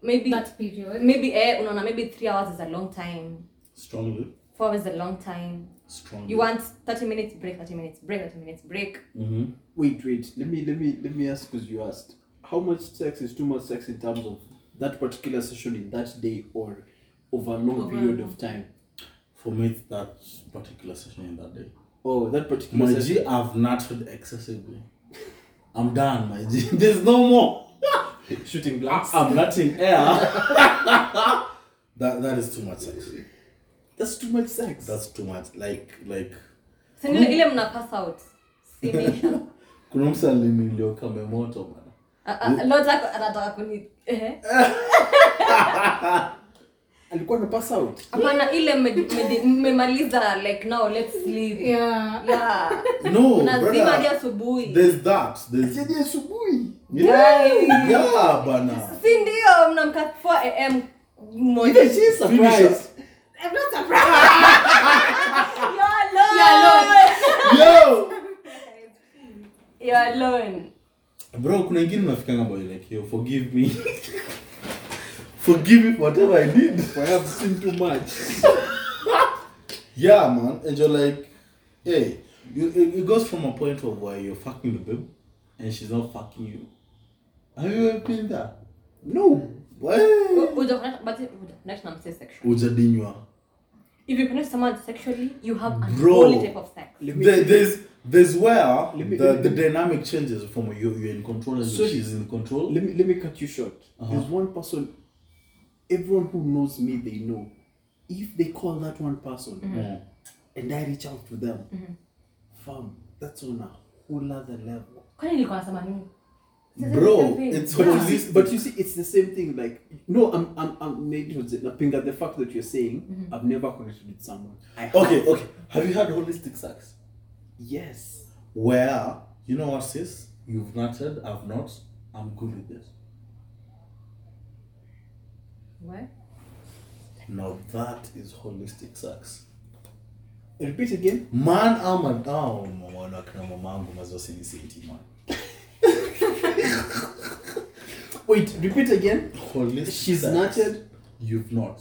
maybe that period. Maybe eh unaona maybe three hours is a long time. Strongly. four hours is a long time. Strongly. You want thirty minutes break, thirty minutes break, thirty minutes break. Mhm. Wait, wait. Let me let me let me ask because you asked. How much sex is too much sex in terms of that particular session in that day or over a long over period of time? For me, it's that particular session in that day. Oh, that particular my session. My G, I've nutted excessively. I'm done, my G. There's no more. Shooting blacks. I'm nutting air. that That is too much sex. That's too much sex. That's too much. Like, like. So, you know, pass out. See me. Kurumsa linilio kame moto, man. Lord, anataka kuni eh alikuwa na pass out hapana ile mmemaliza like now let's leave yeah yeah no lazima dia asubuhi there's that there's dia asubuhi yeah yeah bana si ndio mnamka four a m moja she's surprised I'm not surprised. You're alone. You're alone. Yo. You're alone. Bro, kuna ingine nafikanga boy like, yo, forgive me. Forgive me for whatever I did. For I have seen too much. Yeah, man. And you're like, hey, you, it, it goes from a point of where you're fucking the babe and she's not fucking you. Have you ever been there? No. Why? But next I'm sexual. If you connect someone sexually, you have a whole type of sex. There, there's there's where me, the, the dynamic changes from you you're in control and so she's in control. Let me let me cut you short. Uh-huh. There's one person. Everyone who knows me, they know. If they call that one person, mm-hmm. and I reach out to them, mm-hmm. fam, that's on a whole other level. Bro, it's yeah. holistic. But you see, it's the same thing. Like, no, I'm, I'm, I'm maybe nothing. At the fact that you're saying, mm-hmm. I've never connected with someone. I okay, have. okay. Have you had holistic sex? Yes. Where you know what, sis, you've nutted, I've not. I'm good with this. What? Now that is holistic sex. Repeat again. Man, I'm a down. Wait, repeat again. Holistic She's sex. Nutted. You've not.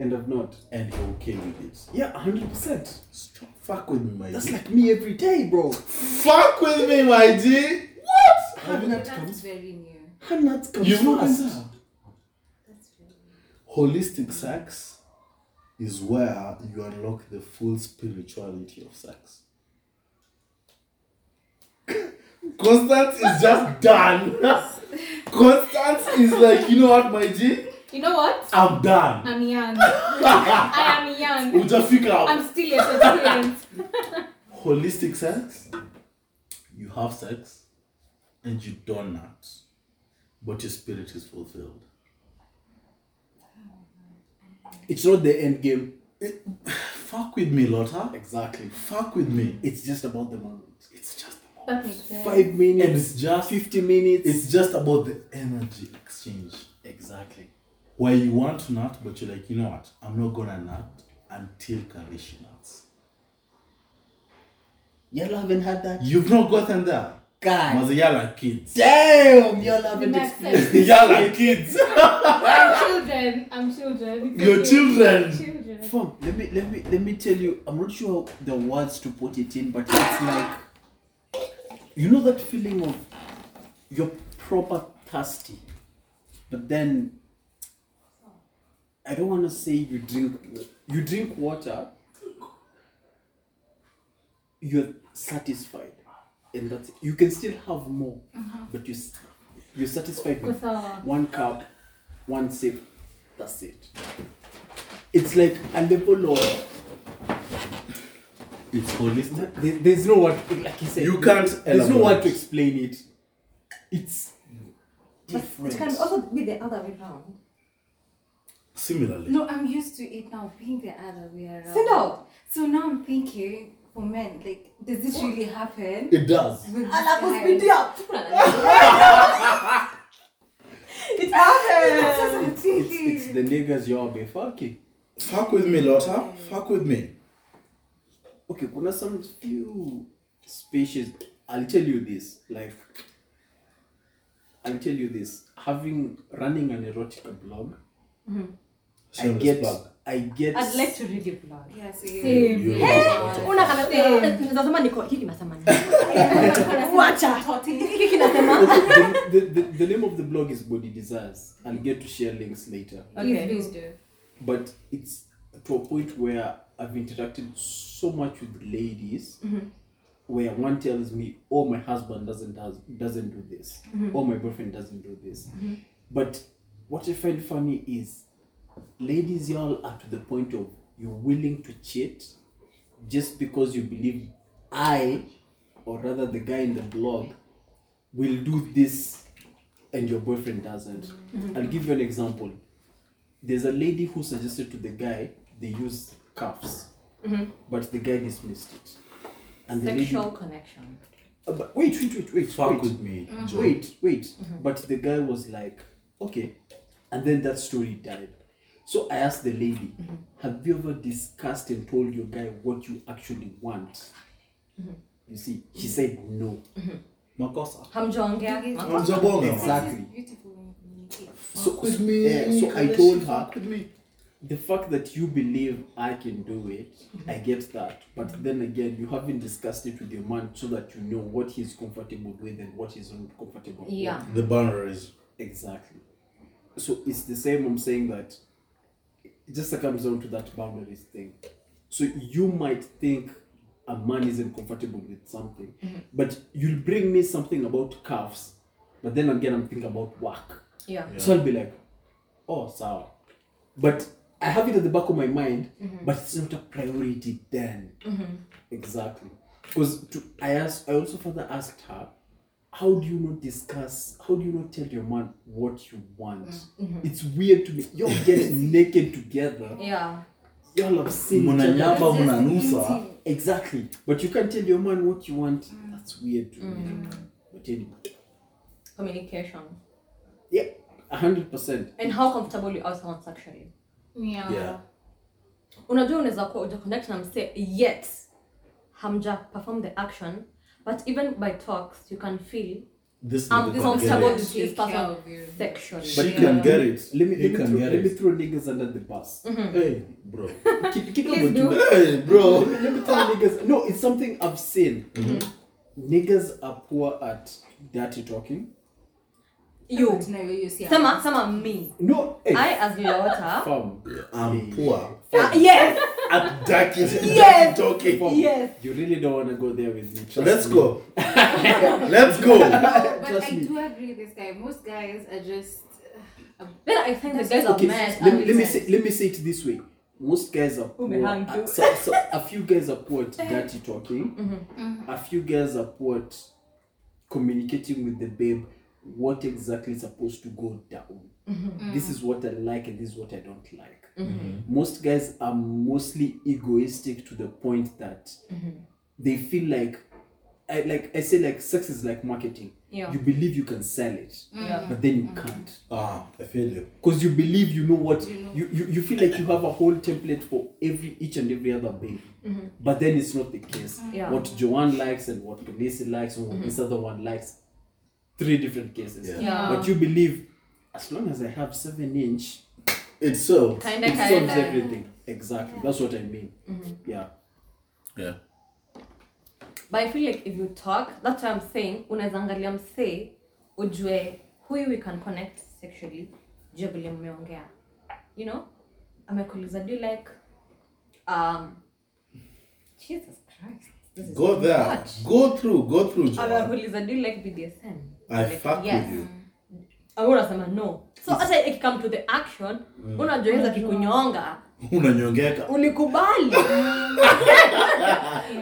And I've not. And you're okay with it. Yeah, one hundred percent. Stop. Fuck with me, my That's G. That's like me every day, bro. Fuck with me, my G. What? Her nut comes very near. Her nut comes You've fast. Not Holistic sex is where you unlock the full spirituality of sex. Constance is just done. Constance is like, you know what, my G? You know what? I'm done. I'm young. I am young. We'll just figure out. I'm still a student. Holistic sex, you have sex and you don't nut, but your spirit is fulfilled. It's not the end game. It, fuck with me, Lotta. Exactly. Fuck with me. It's just about the moment. It's just the moment. Five minutes. And it's just fifty minutes. It's just about the energy exchange. Exactly. Where you want to nut, but you're like, you know what? I'm not gonna nut until Karishi nuts. Y'all haven't had that. You've not gotten there. God. Mother, y'all are kids. Damn, y'all haven't experienced. Y'all are kids. I'm children. I'm children. Your children. Children. Fam, let me let me let me tell you. I'm not sure the words to put it in, but it's like, you know that feeling of you're proper thirsty, but then I don't want to say you drink you drink water. You're satisfied. And that's it. You can still have more, uh-huh. but you, you're satisfied with one cup, one sip, that's it. It's like a level of... It's holistic. There, there's no word, like he said. You can't There's elaborate. no word to explain it. It's different. But it can also be the other way around. Similarly. No, I'm used to it now being the other way around. Sit down. So now I'm thinking... Oh man, like, does this really happen? It does. It happens. It's, it's, it's the niggas y'all be fucking. Fuck with me, Lotta. Fuck with me. Okay, kuna some few species. I'll tell you this. Like, I'll tell you this. Having running an erotica blog, mm-hmm. I get. Blog. I get. I'd like to read your blog. Yes, yeah, same. Hey, una kana same. Nazama niko hiki nasema nini? Wacha. Hiki kinasema. The the the name of the blog is Body Desires. I'll get to share links later. Okay, please do. But it's to a point where I've interacted so much with ladies, mm-hmm. where one tells me, "Oh, my husband doesn't does doesn't do this. Mm-hmm. Oh, my boyfriend doesn't do this." Mm-hmm. But what I find funny is, ladies, y'all are to the point of you're willing to cheat just because you believe I, or rather the guy in the blog, will do this and your boyfriend doesn't. Mm-hmm. I'll give you an example. There's a lady who suggested to the guy they use cuffs, mm-hmm. but the guy dismissed it. And Sexual the lady... connection. Uh, but wait, wait, wait, wait. Fuck wait. with me. Mm-hmm. Wait, wait. Mm-hmm. But the guy was like, okay. And then that story died. So I asked the lady, mm-hmm. have you ever discussed and told your guy what you actually want? Mm-hmm. You see, she mm-hmm. said no. Mm-hmm. Makosa. Hamjonga. Hamjonga. Exactly. Beautiful. So, yeah, so I told her, the fact that you believe I can do it, mm-hmm. I get that. But then again, you haven't discussed it with your man so that you know what he's comfortable with and what he's not comfortable yeah. with. The boundaries. Exactly. So it's the same, I'm saying that it just comes down to that boundaries thing. So you might think a man isn't comfortable with something, mm-hmm. but you'll bring me something about calves, but then again, I'm thinking about work. Yeah. yeah. So I'll be like, oh, sour. But I have it at the back of my mind, mm-hmm. but it's not a priority then. Mm-hmm. Exactly. Because I asked, I also further asked her, how do you not discuss, how do you not tell your man what you want? Mm-hmm. It's weird to me. You're getting naked together. Yeah. Y'all have seen each other. Exactly. But you can't tell your man what you want. Mm. That's weird to mm. me. But anyway. Communication. Yeah, one hundred percent. And how comfortable you are someone sexually. Yeah. yeah. Unajua unaweza kuwa uja-connect na mse, yet hamja perform the action, but even by talks, you can feel this I'm comfortable with this person sexually. But you yeah. can get it. Let me, let me, throw, let me throw niggas under the bus. Mm-hmm. Hey, bro. keep, keep Please do. Hey, bro. Let me throw niggas. No, it's something I've seen. Mm-hmm. Niggas are poor at dirty talking. You, Sama, Sama, me. No, hey. I as Leota. From, I'm poor. Uh, yes. At dark is yes. talking. From, yes. You really don't want to go there with me. Trust Let's me. go. Let's go. No, but Trust I me. do agree with this guy. Most guys are just. Uh, well, I think the guys okay. are mad. Let me, let me say. Let me say it this way. Most guys are poor. At, so, so a few guys are poor at dirty talking. Mm-hmm. Mm-hmm. A few guys are poor at communicating with the babe. What exactly is supposed to go down? Mm-hmm. Mm-hmm. This is what I like and this is what I don't like. Mm-hmm. Most guys are mostly egoistic to the point that mm-hmm. they feel like I like I say like sex is like marketing. Yeah. You believe you can sell it, mm-hmm. but then you mm-hmm. can't. Ah, I feel you. Because you believe you know what you, you, you feel like you have a whole template for every each and every other baby. Mm-hmm. But then it's not the case. Yeah. What Joanne likes and what Kalesi likes and what mm-hmm. this other one likes. Three different cases. Yeah. Yeah. But you believe, as long as I have seven inch, it solves. Kinda, it kinda. solves everything. Exactly. Yeah. That's what I mean. Mm-hmm. Yeah. Yeah. But I feel like if you talk, that's what I'm saying. Unazangaliam say, ujue who we can connect sexually. You know, I'm a colleague. Do you like? Um. Jesus Christ. Go there. Much. Go through. Go through. I'm a colleague. Do you like B D S M? I like, fuck yes. with you. I would have said no. So as I come to the action, mm. unajoeza kikunyonga. Unanyongeka. Ulikubali.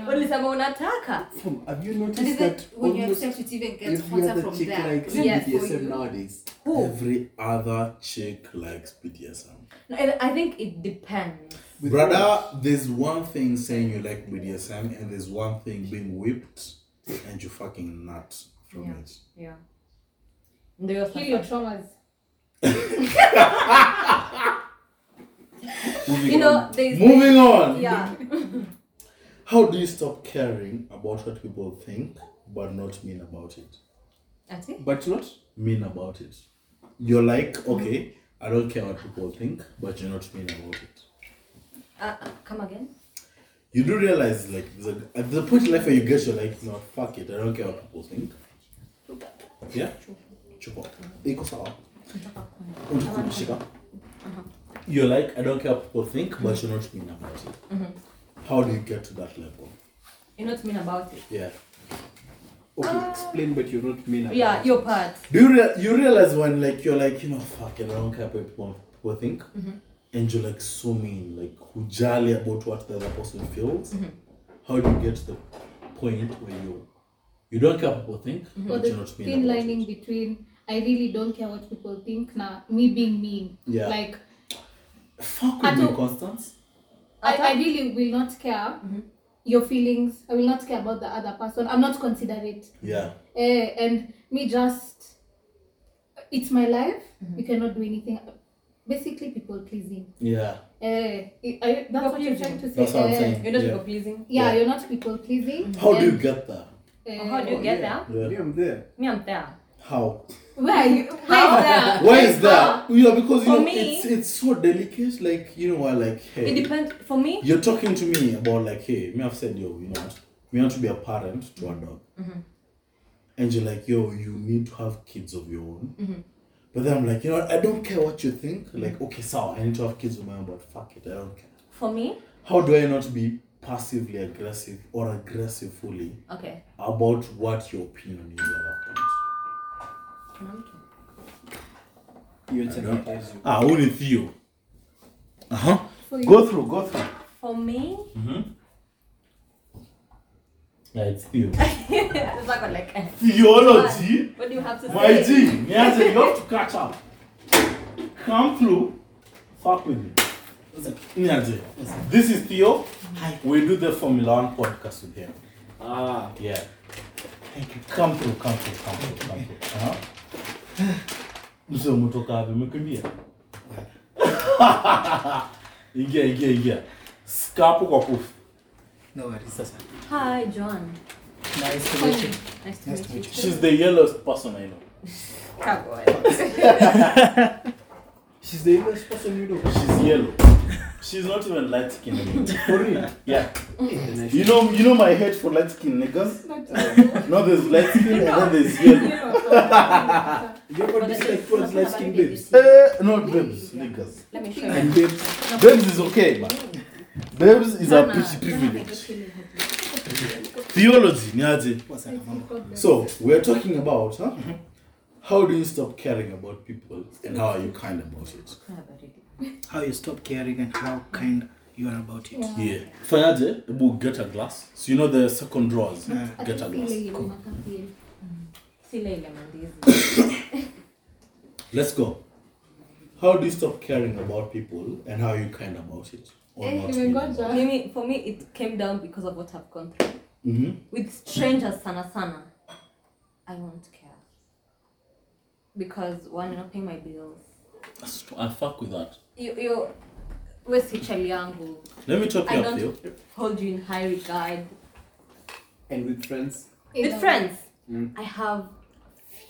Ulisema unataka. Have you noticed that when you have sex it even gets hotter from there? Likes yes. B D S M nowadays. Who? Every other chick likes B D S M. No, I think it depends. With Brother, who? There's one thing saying you like B D S M and there's one thing being whipped and you fucking nuts. Yeah. It. Yeah. Do you feel your traumas? Moving you know, on. Moving on. Yeah. How do you stop caring about what people think but not mean about it? That's it. But not mean about it. You're like, okay, I don't care what people think, but you're not mean about it. Uh, uh, come again. You do realize, like, a, at the point in life where you get, you're like, no, fuck it, I don't care what people think. Yeah? Chupa. Iko sawa. You're like, I don't care what people think, but you're not mean about it. Mm-hmm. How do you get to that level? You're not mean about it? Yeah. Okay, uh, explain, but you're not mean about yeah, it. Yeah, your part. Do you, rea- you realize when, like, you're like, you know, fuck it, I don't care what people, people think, mm-hmm. and you're like so mean, like, hujali about what the other person feels? Mm-hmm. How do you get to the point where you're You don't care what people think, mm-hmm. but you're not mean thin about lining it. Between, I really don't care what people think, nah, me being mean. Yeah. Like, fuck with you, Constance. I, I really will not care mm-hmm. your feelings. I will not care about the other person. I'm not considerate. Yeah. Uh, and me just, it's my life. Mm-hmm. You cannot do anything. basically people pleasing. Yeah. Uh, it, are you, that's people what you're trying to say. That's what I'm saying. You're not yeah. people pleasing. Yeah, yeah, you're not people pleasing. How do you get there? Uh, how do you oh, get yeah. there? Yeah. Me, I'm there. Me, I'm there. How? Where are you? How? Where is that? Where is that? You know, because you for know, me, it's it's so delicate. Like, you know, I like. Hey, it depends. For me, you're talking to me about like, hey, me, I've said, yo, you know, we want to be a parent to a dog, mm-hmm. and you're like, yo, you need to have kids of your own. Mm-hmm. But then I'm like, you know, I don't care what you think. Like, okay, so I need to have kids of my own, but fuck it, I don't care. For me, how do I not be passively aggressive or aggressive fully okay. about what your opinion is at that point? You're telling Ah, only you. Uh huh. Go through, go through. For me. Mm-hmm. Yeah, it's you. It's like, like theology. What do you have to say? My G, you have to catch up. Come through. Fuck with me. This is Theo. Hi. We do the Formula One podcast with him. Ah. Yeah. Thank you. Come through, come through, come through, come through. Uh-huh. Yeah, yeah, yeah. Skapu kapuf. No worries. Hi, John. Nice to meet you. Nice to meet you. She's the yellowest person I know. Come on. She's the yellowest person you know. She's yellow. She's not even light skinned anymore. For real? Yeah. You know, you know my hate for light skinned niggas. No, there's light skinned and then there's yellow. You ever dislike towards light skinned babes? Uh, not babes, niggas. Let me show you. And babes, babes is okay, man. Babes is a pretty privilege. Theology, Niazi. So, we're talking about huh? how do you stop caring about people and how are you kind about it? How you stop caring and how kind you are about it. Yeah. yeah. Fayaje, we'll get a glass. So, you know the second drawers. Yeah. Get a glass. Cool. Let's go. How do you stop caring about people and how are you kind about it? Hey, God, for me, for me, it came down because of what I've gone through. Mm-hmm. With strangers, sana sana, I won't care. Because one, you're not paying my bills. I fuck with that. You, you, Let me talk you I up, you. Hold you in high regard. And with friends? With yeah. friends. Mm. I have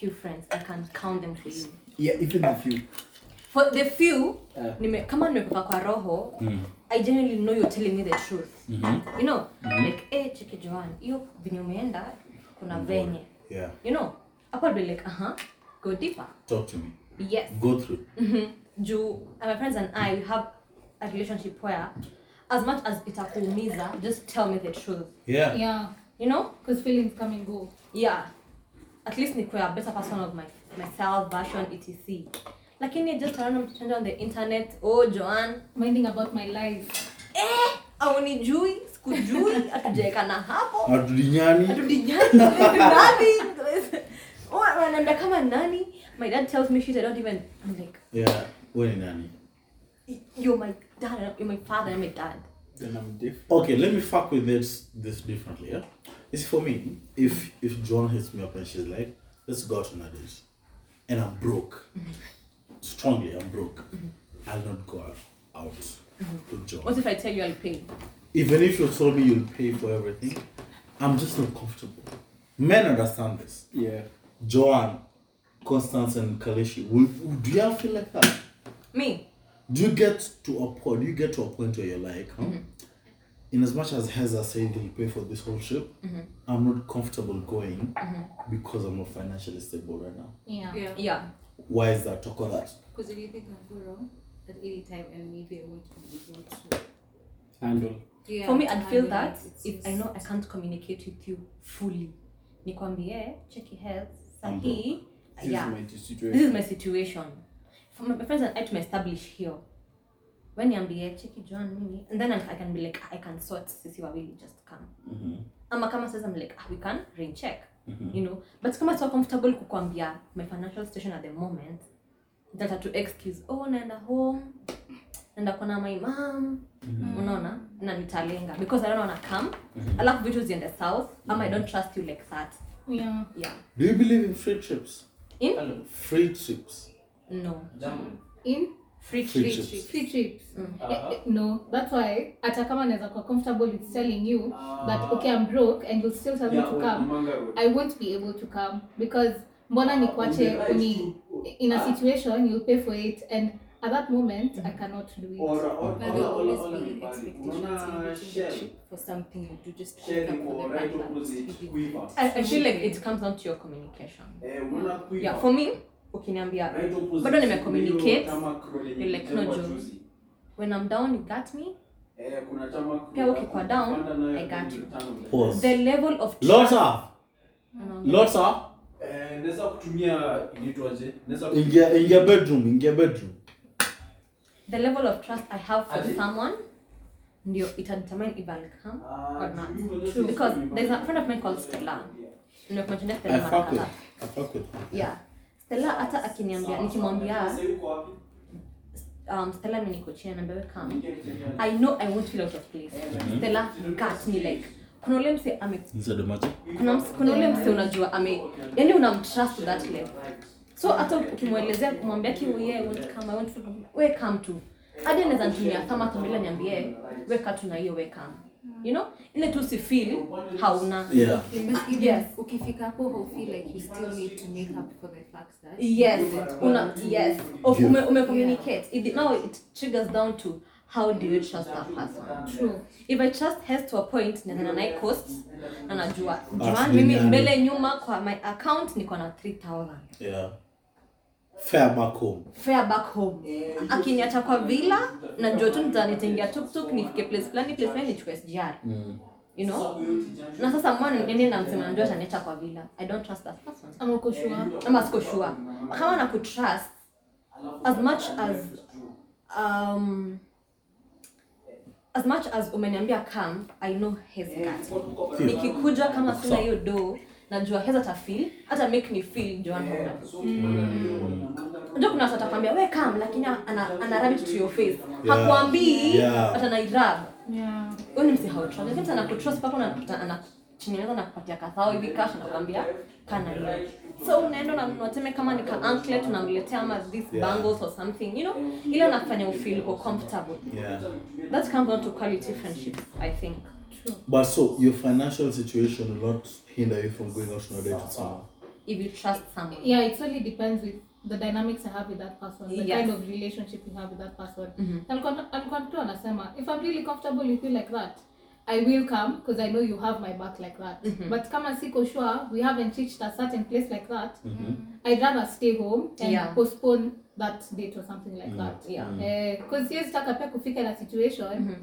few friends. I can count them for you. Yeah, even a few. For the few, come on, roho. I genuinely know you're telling me the truth. Mm-hmm. You know, mm-hmm. like, eh, cheki Joan, iyo venye umeenda kuna venye. Yeah. You know, I would be like, uh huh, go deeper. Talk to me. Yes. Go through. Mm-hmm. You, and my friends and I have a relationship where, as much as itakuumiza, just tell me the truth. Yeah. Yeah. You know, because feelings come and go. Yeah. At least nikuwe a better person of my myself, version, et cetera. Like any just random change on the internet. Oh, Joanne, minding about my life. Eh, I only jui, skujui, atujeka na hapo. Atudinyani. Atudinyani. Oh, when I'm like, come on, nani. My dad tells me shit. I don't even. I'm like. Yeah, when nani. You're my dad. You're my father. I'm my dad. Then I'm different. Okay, let me fuck with this this differently. Yeah, it's for me. If if Joanne hits me up and she's like, let's go out on a date, and I'm broke. Strongly, I'm broke. Mm-hmm. I'll not go out, out mm-hmm. with John. What if I tell you I'll pay? Even if you told me you'll pay for everything, I'm just not comfortable. Men understand this. Yeah. Joanne, Constance, and Kaleshi, will, will, do you all feel like that? Me? Do you get to a point? Do you get to a point where you're like, huh? Mm-hmm. In as much as Heza said he'll pay for this whole trip, mm-hmm. I'm not comfortable going mm-hmm. because I'm not financially stable right now. Yeah. Yeah. yeah. Why is that? Talk on that. Because anything can go wrong at any time and we be able to be able to handle. Yeah, for me, I'd feel that if I know I can't communicate with you fully. Nikwambie, check your health, sahi. This yeah. is my situation. This is my situation. For my friends and I to establish here. When niambie, check it, John, me. And then I, I can be like, I can sort sisi wawili, just come. Mm-hmm. And Makama says, I'm like, ah, we can rain check. Mm-hmm. You know, but kama so comfortable kukwambia my financial situation at the moment that I to excuse oh naenda home naenda kona my mom mm-hmm. unaona na nitalenga because I don't wanna come mm-hmm. I like vitu ziende south mm-hmm. ama I don't trust you like that yeah yeah do you believe in free trips in Hello. Free trips no in Free, free trips. trips. Free trips. Mm. Uh-huh. No, that's why Atakama Neza are comfortable with telling you uh-huh. that, okay, I'm broke and you'll still tell me yeah, to come. I won't be able to come because mbona nikwache in a situation you'll pay for it, and at that moment mm-hmm. I cannot do it. Or, or, or, there will always or, or, be or, expectations or, for something you do just share or right opposite. I, I feel like it comes down to your communication. Mm-hmm. Yeah, for me, ukiniambia bado nime communicate ni like no joke. When I'm down you got me, pia ukikwa down I got you. Pause. The level of lots of lots of eh naweza kutumia inaitwaje naweza ingia ingia bedroom ingia bedroom the level of trust I have for Ajit. Someone ndio itadetermine if I'll come ah, or not. True. Because there's a friend of mine called Stella ndio kunaenda Stella yeah Stella hata akiniambia nikimwambia um Stella mimi niko chini naambia come I know I won't feel out of place. Mm-hmm. Stella got me like kuna ule mse ame kuna kuna ule mse unajua ame yani unamtrust that level. So hata ukimwelezea kumwambia kiwe yeye won't come I won't feel we come to hadi naweza nitumia kama tumbele niambie weka tu na hiyo weka you know ile tu si feel hauna yeah. Yes ukifika hapo you feel like you still need to make up for the facts that yes una yes of ume, ume communicate it now it triggers down to how do you trust that person. True. If I trust her to a point na na cost na najua jua mimi mbele nyuma kwa my account niko na three thousand yeah fair back home fair back home yeah. Akiniacha kwa villa na njoo tu nitaingia tuk tuk nifike place fulani place fulani nichukue S G R mm. You know na sasa mwana nende na msema njoo ataniacha kwa villa I don't trust that person ama ko sure ama siko sure kama na ku trust as much as um as much as umeniambia come I know his gut nikikuja kama sina hiyo do najua heza ta feel hata make me feel Joanna yeah. Mm. Ndio kuna sasa atakwambia we come lakini ana ana rub it to your face yeah. Hakuambii yeah. Hata na irab yeah wewe msihau trust lakini ana trust pako na ana chineleza na kupatia kadhaa hivi cash na kuambia kana hiyo so unaenda na unateme kama ni ka anklet tunamletea ama these yeah. Bangles or something you know ile anafanya ufeel uko comfortable yeah that comes down to quality friendships I think. But so your financial situation will not hinder you from going out on a date with someone. If you trust someone. Yeah, it totally depends with the dynamics I have with that person, the yes. Kind of relationship you have with that person. Mm-hmm. And I'm to anasema, if I'm really comfortable with you like that, I will come because I know you have my back like that. Mm-hmm. But kama siko sure, we haven't reached a certain place like that. Mm-hmm. I'd rather stay home and yeah. Postpone that date or something like mm-hmm. that. Yeah. Because here's taka pia kufika na situation. Mm-hmm.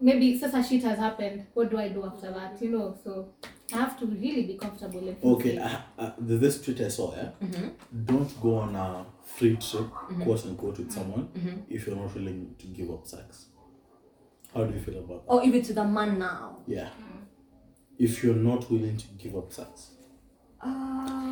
Maybe such a shit has happened. What do I do after that? You know, so I have to really be comfortable. Okay, uh, uh, this tweet I saw, yeah? Mm-hmm. Don't go on a free trip, mm-hmm. quote unquote, with someone mm-hmm. if you're not willing to give up sex. How do you feel about that? Or even to the man now. Yeah. Mm-hmm. If you're not willing to give up sex. Uh,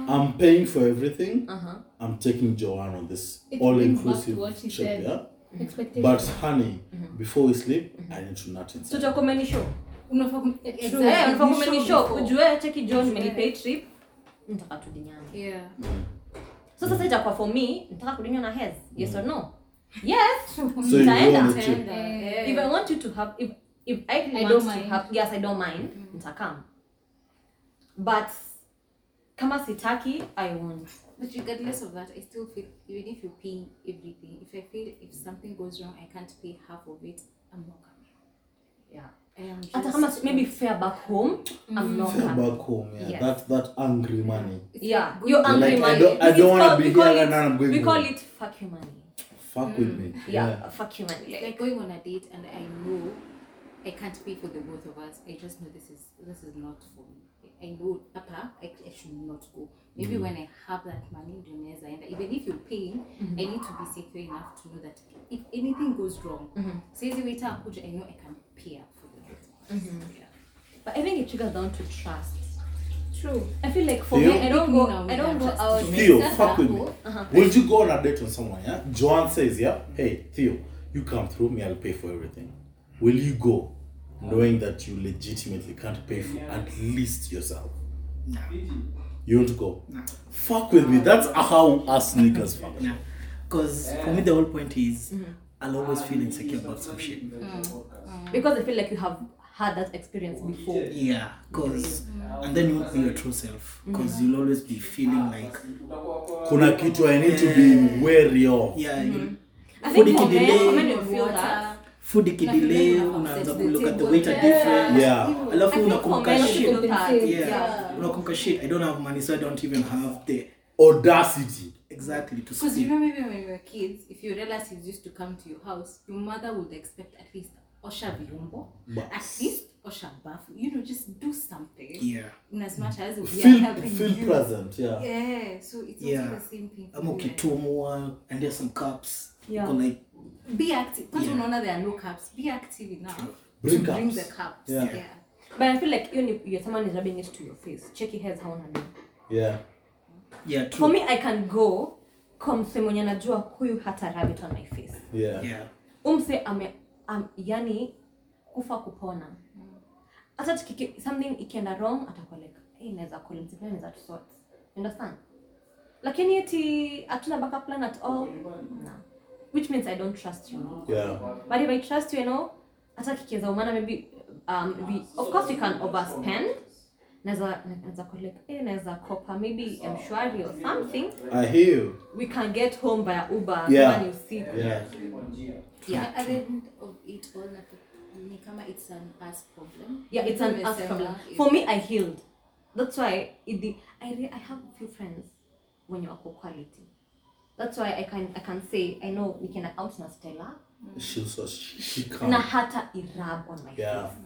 I'm paying for everything. Uh-huh. I'm taking Joanne on this it all-inclusive trip, said. Yeah? Expectation. But honey, mm-hmm. before we sleep, mm-hmm. I need to nut inside. So come and show. Unafaa eh unafaa come and show. Ujue cheki John meni pay trip. Nataka tudinyane. Yeah. So sasa itakuwa for me, nataka kudinyana na heads. Yes or no? Yes. So you want yeah. If I want you to have if if I, I want to have yes I don't mind. Mm-hmm. Nitakam. But kama sitaki, I won't. But regardless of that, I still feel even if you're paying everything, if I feel if something goes wrong, I can't pay half of it, I'm not coming. Yeah. Ata kama maybe fair back home, mm. I'm not fair coming. Back home, yeah. Yes. That that angry money. Yeah, your angry like, money. I don't, I don't want to be here and I'm going. We call it fuck you money. Fuck mm. with me. Yeah, yeah. Fuck you money. Like, like going on a date and I know I can't pay for the both of us. I just know this is this is not for me. I know, Papa, I, I should not go. Maybe mm-hmm. when I have that money, even if you're paying, mm-hmm. I need to be secure enough to know that if anything goes wrong, mm-hmm. says the waiter, I know I can pay up for the mm-hmm. yeah. But I think it triggers down to trust. True. I feel like for Theo? me, I don't go. I don't go out. Theo, fuck with me. Uh-huh. Would you go on a date with someone? Yeah. Joanne says, yeah. Hey, Theo, you come through me. I'll pay for everything. Will you go? Knowing that you legitimately can't pay for at least yourself. No. You won't go. No. Fuck with me. That's how us niggas fuck. No. Because for me, the whole point is mm-hmm. I'll always feel insecure about some shit. Mm. Because I feel like you have had that experience before. Yeah, because, mm. and then you won't be your true self. Because mm-hmm. you'll always be feeling like, kuna kitu I need to be wary of. Yeah, mm-hmm. you, I think for men, you feel that. Food ikidile, unaanza kulook at the weight are different. Yeah. Alafu unakumbuka shit. Yeah. Unakumbuka shit. I don't have money, so I don't even have the audacity. Exactly. To Because you remember when you were kids, if your relatives used to come to your house, your mother would expect at least osha virumbo, at least osha bafu. You know, just do something. Yeah. In as much as we feel, are helping feel you. Feel present. Yeah. Yeah. So it's also yeah. the same thing. I'm okay. Two more, and there's some cups. Yeah. Like, be active. Because yeah. no, there are no cups. Be active enough bring to cups. Bring the cups. Yeah. yeah. But I feel like even if you're someone is rubbing it to your face, check your hair's how Yeah. Yeah. True. For me, I can go. Kumse mwenye najua huyu hata rub it on my face. Yeah. Yeah. Umse ame am yani kufa kupona. Ata something ikienda wrong atakuwa like, hey, naweza call him, naweza to sort. Understand? Lakini eti hatuna backup plan at all. No. Which means I don't trust you. Yeah. But if I trust you, you know, atakikeza umana maybe um maybe, of course you can overspend. Naza naza collect eh naza copper maybe mshwari or something. I hear you. We can get home by an Uber yeah. and you see. Yeah. Yeah. yeah. At the end of it all, it's an us problem. Yeah, it's an us problem. For me, I healed. That's why it, I I have a few friends when you are for quality. That's why I can I can say I know we can out na Stella. She was she can. Na hata irab on my yeah. face.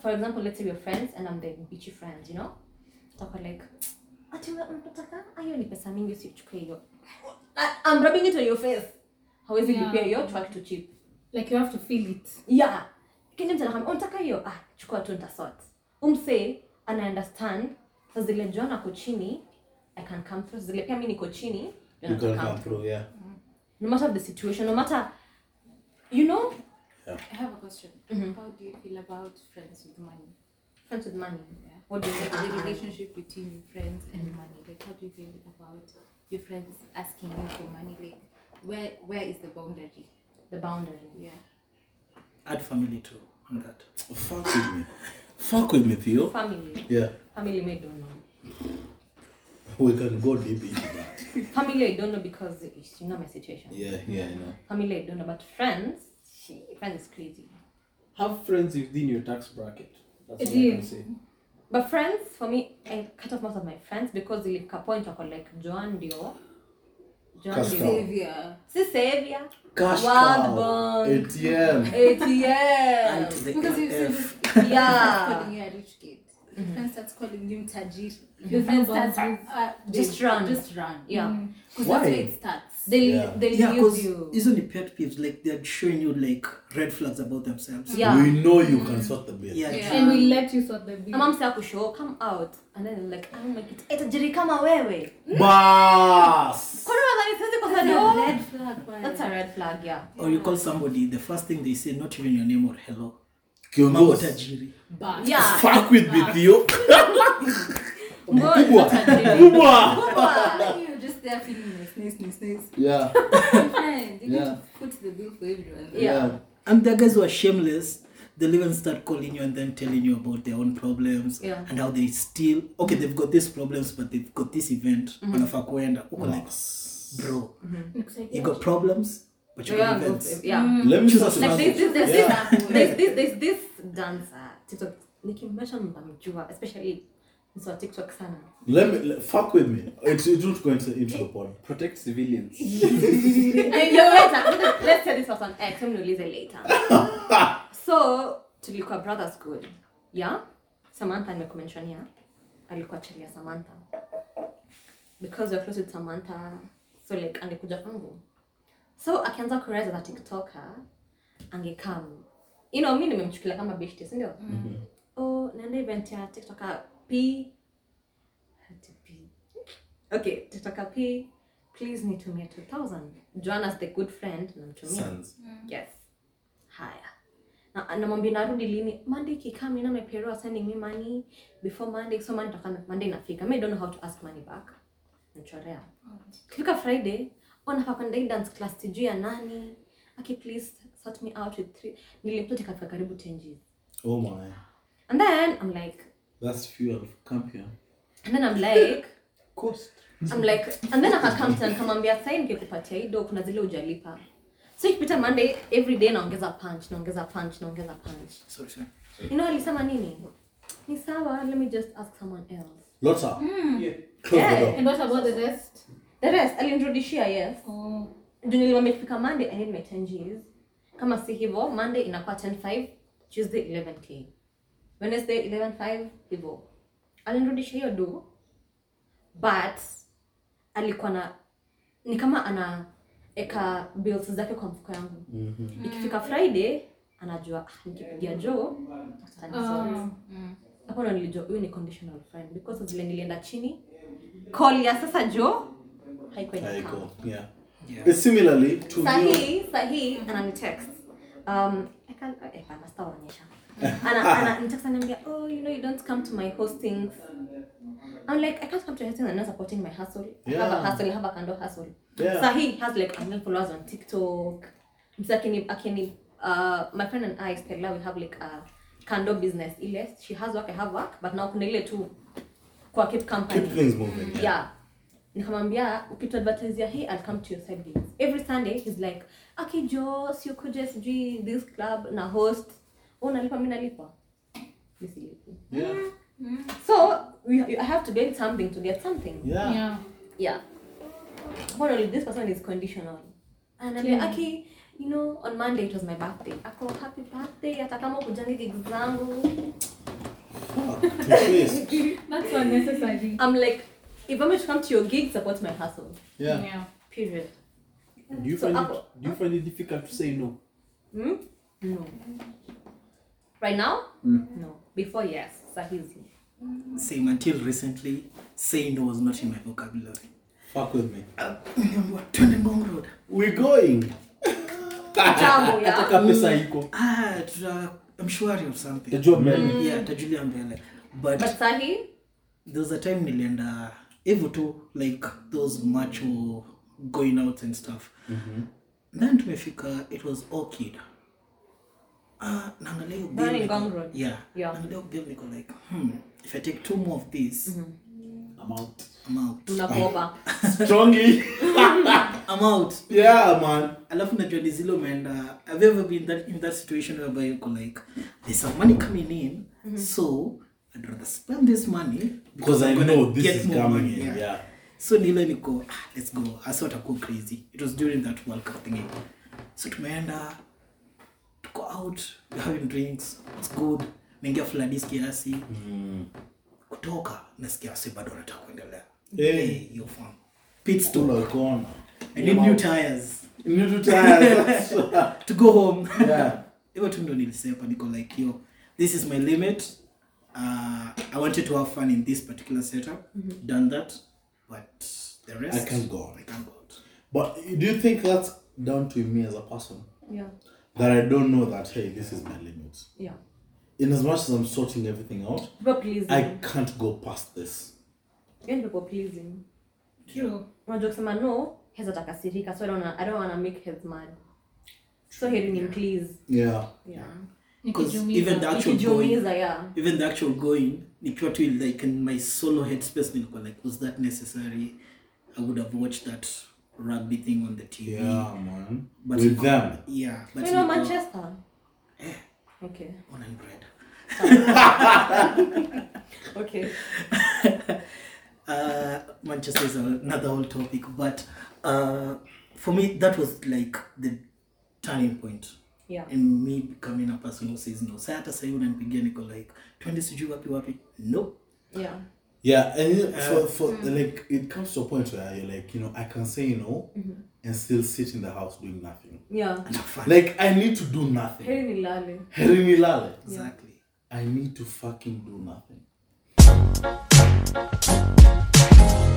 For example, let's say we're friends and I'm the bitchy friend, you know. So I'm like, I'm rubbing it on your face. How is it you pay your track to cheap? Like you have to feel it. Yeah. Can you tell him? Ah, chukua tu ntasort. Umse, and I understand. So zile njoo nako chini, I can come through. Zile pia mimi niko chini. You can come through, yeah. No matter the situation, no matter, you know. Yeah. I have a question. Mm-hmm. How do you feel about friends with money? Friends with money? Yeah. What do you think? The relationship between your friends and mm-hmm. money. Like, how do you feel about your friends asking you for money? Like, where where is the boundary? The boundary. Yeah. Add family too on that. Oh, fuck with me. Fuck with me, Theo. Family. Yeah. Family, I don't know. We can go deep into that. Family, I don't know because you know my situation. Yeah, yeah, I know. Family, I don't know, but friends. Friends is crazy. Have friends within your tax bracket. That's it what is. I can say. But friends, for me, I cut off most of my friends because they leave a point of like Joan Dio, Joan Xavier, Xavier, Wild Bond, A T M, A T M. Because you see, yeah, calling you a rich kid. Your mm-hmm. friend starts calling you Tajir. Your friend starts with just run, just run. Yeah, because mm-hmm. that's where it starts. They yeah. they yeah, use you. Isn't it pet peeves? Like they're showing you like red flags about themselves. Yeah. We know you can sort the bill. Yeah. yeah. And we let you sort the bill. Mom said, "Kusho, come out," and then they're like, "I'm like it. It's a jerry come away." Boss. That's a red flag. Yeah. Or you call somebody. The first thing they say, not even your name or hello. Kiongozi. Yeah. Fuck with me, Theo. Bubwa. They're feeling nice, nice, nice, nice. Yeah. They need yeah. to put the bill for everyone. Yeah. yeah. And the guys who are shameless, they'll even start calling you and then telling you about their own problems yeah. and how they still, okay, they've got these problems, but they've got this event. Mm-hmm. And if I go and I go like, bro, mm-hmm. you got problems, but you got events. Yeah. Mm-hmm. Let me choose a scenario. Like there's, there's, yeah. this, there's, this, there's this dancer, TikTok, like you mentioned, especially. So TikTok sana. Let me let, fuck with me. It's it's not going to into the point. Protect civilians. Let's say this was on X. I'm gonna release it later. So tulikuwa brother school, yeah. Samantha nimekumention here. Alikuwa chali ya Samantha. Because we're close with Samantha, so like angekuja kwangu. So akianza kureza na TikToker, angekam. You know, mimi nimemchukulia kama beshte, si ndio? Oh, nenda event ya TikToker. P, P. Okay, tutaka P, please nitumie two thousand. Join us the good friend, nitumie. Sons. Mm. Yes. Haya. Na namwambia narudi lini? Monday kikami na my parents sending me money before Monday. So Monday tutaka Monday nafika. I don't know how to ask money back. Nichorea. Kifika Friday, ona hapa kwenda dance class sijui ya nani. Aki please sort me out with three. Nilipoteka kwa karibu ten G's. Oh my. And then I'm like, that's fuel camp here. And then I'm like, cost. I'm like, and then akakamta nikamwambia sign ningekupatia hiyo kuna zile hujalipa. So ikipita Monday every day naongeza punch, naongeza punch, naongeza punch. Sorry sir. You know alisema nini? Ni sawa, let me just ask someone else. Lotsa. Mm. Yeah. Close yeah. The door. And what about the rest? The rest alinirudishia yes. Oh. Junior nimefika Monday I need my ten G's. Kama si hivyo Monday inakuwa ten five, Tuesday eleven K. Wednesday eleven five hivyo. Alinirudishia hiyo do. But alikuwa na ni kama ana eka bills zake kwa mfuko yangu. Mm-hmm. Ikifika Friday anajua ah nikipigia Joe atanisolve. Hapo ndo nilijua huyu ni conditional friend because zile nilienda chini call ya sasa Joe haikuwa haiko. Yeah. Yeah. Similarly to Sahi Sahi anani text. Um I can I can start onyesha. Ana ana nitext ananiambia oh you know you don't come to my hostings. I'm like, I can't come to hosting and not supporting my hustle. Yeah. I have a hustle, I have a kind of hustle. Yeah. So he has like a million followers on TikTok. So I can, I can, uh, my friend and I, Stella, we have like a candle business. She has work, I have work, but now kunele too. Kwa keep company. Keep things moving. Yeah. yeah. Nikamwambia ukitu advertise hey I'll come to your side gigs. Every Sunday he's like, okay Joe, you could just do this club na host. Oh nalipa mimi nalipa. Basically. Yeah. Mm. So we you have to get something to get something. Yeah. Yeah. Yeah. Well, this person is conditional. And I'm yeah. like, okay, you know, on Monday it was my birthday. I call happy birthday. Atakama kujani gigs zangu. That's unnecessary. I'm like, if I'm to come to your gig, support my hustle. Yeah. Yeah. Period. Do you so find Apple, it, do you find it difficult to say no? Hmm? No. Right now? Mm. No. Before yes. Sahizi. Same until recently, saying no was not in my vocabulary. Fuck with me. Uh, Twende Ngong Road. We're going. Tamu ya. Ataka pesa iko. Ah, tuta mshwari or something. Tajua mbele. Yeah, tajulia mbele. But But sahi? There was a time nilienda evo to like those macho going out and stuff. Mhm. Then tumefika it was orchid. Ah, uh, nangaleo bebe. Like, yeah. Yeah. Nangaleo bebe go like, hmm, if I take two more of these, mm-hmm. I'm out. I'm out. Unakoba. Strongly. I'm out. Yeah, man. I love Najwa Nizilo, man. Uh, have you ever been that, in that situation whereby you go like, there's some money coming in, mm-hmm. so I'd rather spend this money because, because I know this is coming in. Yeah. yeah. So Nilo and you go, ah, let's go. I sort of go crazy. It was during that World Cup thing. So to my end, uh, go out, we're having drinks, it's good. Ningia fulani kiasi. Mm. Kutoka nasikia sasa bado nataka kuendelea. Hey, your farm. Pits to the corner. I need new tires. New new tires to go home. Yeah. Ever tu ndo nilisema hapa niko like yo. This is my limit. Uh I wanted to have fun in this particular setup. Mm-hmm. Done that, but the rest I can't go on. I can't go out. But do you think that's down to me as a person? Yeah. That I don't know that, hey, this is my limit. Yeah. In as much as I'm sorting everything out, I can't go past this. You end up pleasing. True. When jokes man no, he's not kasirika, so I don't I don't wanna make him mad. So hearing him please. Yeah. Yeah. Because yeah. even the actual going, yeah. even the actual going, nikiwa tu like in my solo headspace nilikuwa like, was that necessary? I would have watched that rugby thing on the T V. Yeah, man. But with it, them. Yeah. But you know Manchester? Yeah. Okay. On and bread. Okay. uh, Manchester is another whole topic, but uh, for me, that was like the turning point. Yeah. In me becoming a person who says no. Sayata Sayun and Pigianiko like, twenty siju wapi wapi? No. Yeah. Yeah, and for for mm. like it comes to a point where you're like, you know, I can say no mm-hmm. and still sit in the house doing nothing. Yeah. Like I need to do nothing. Heri nilale. Heri nilale. Exactly. I need to fucking do nothing.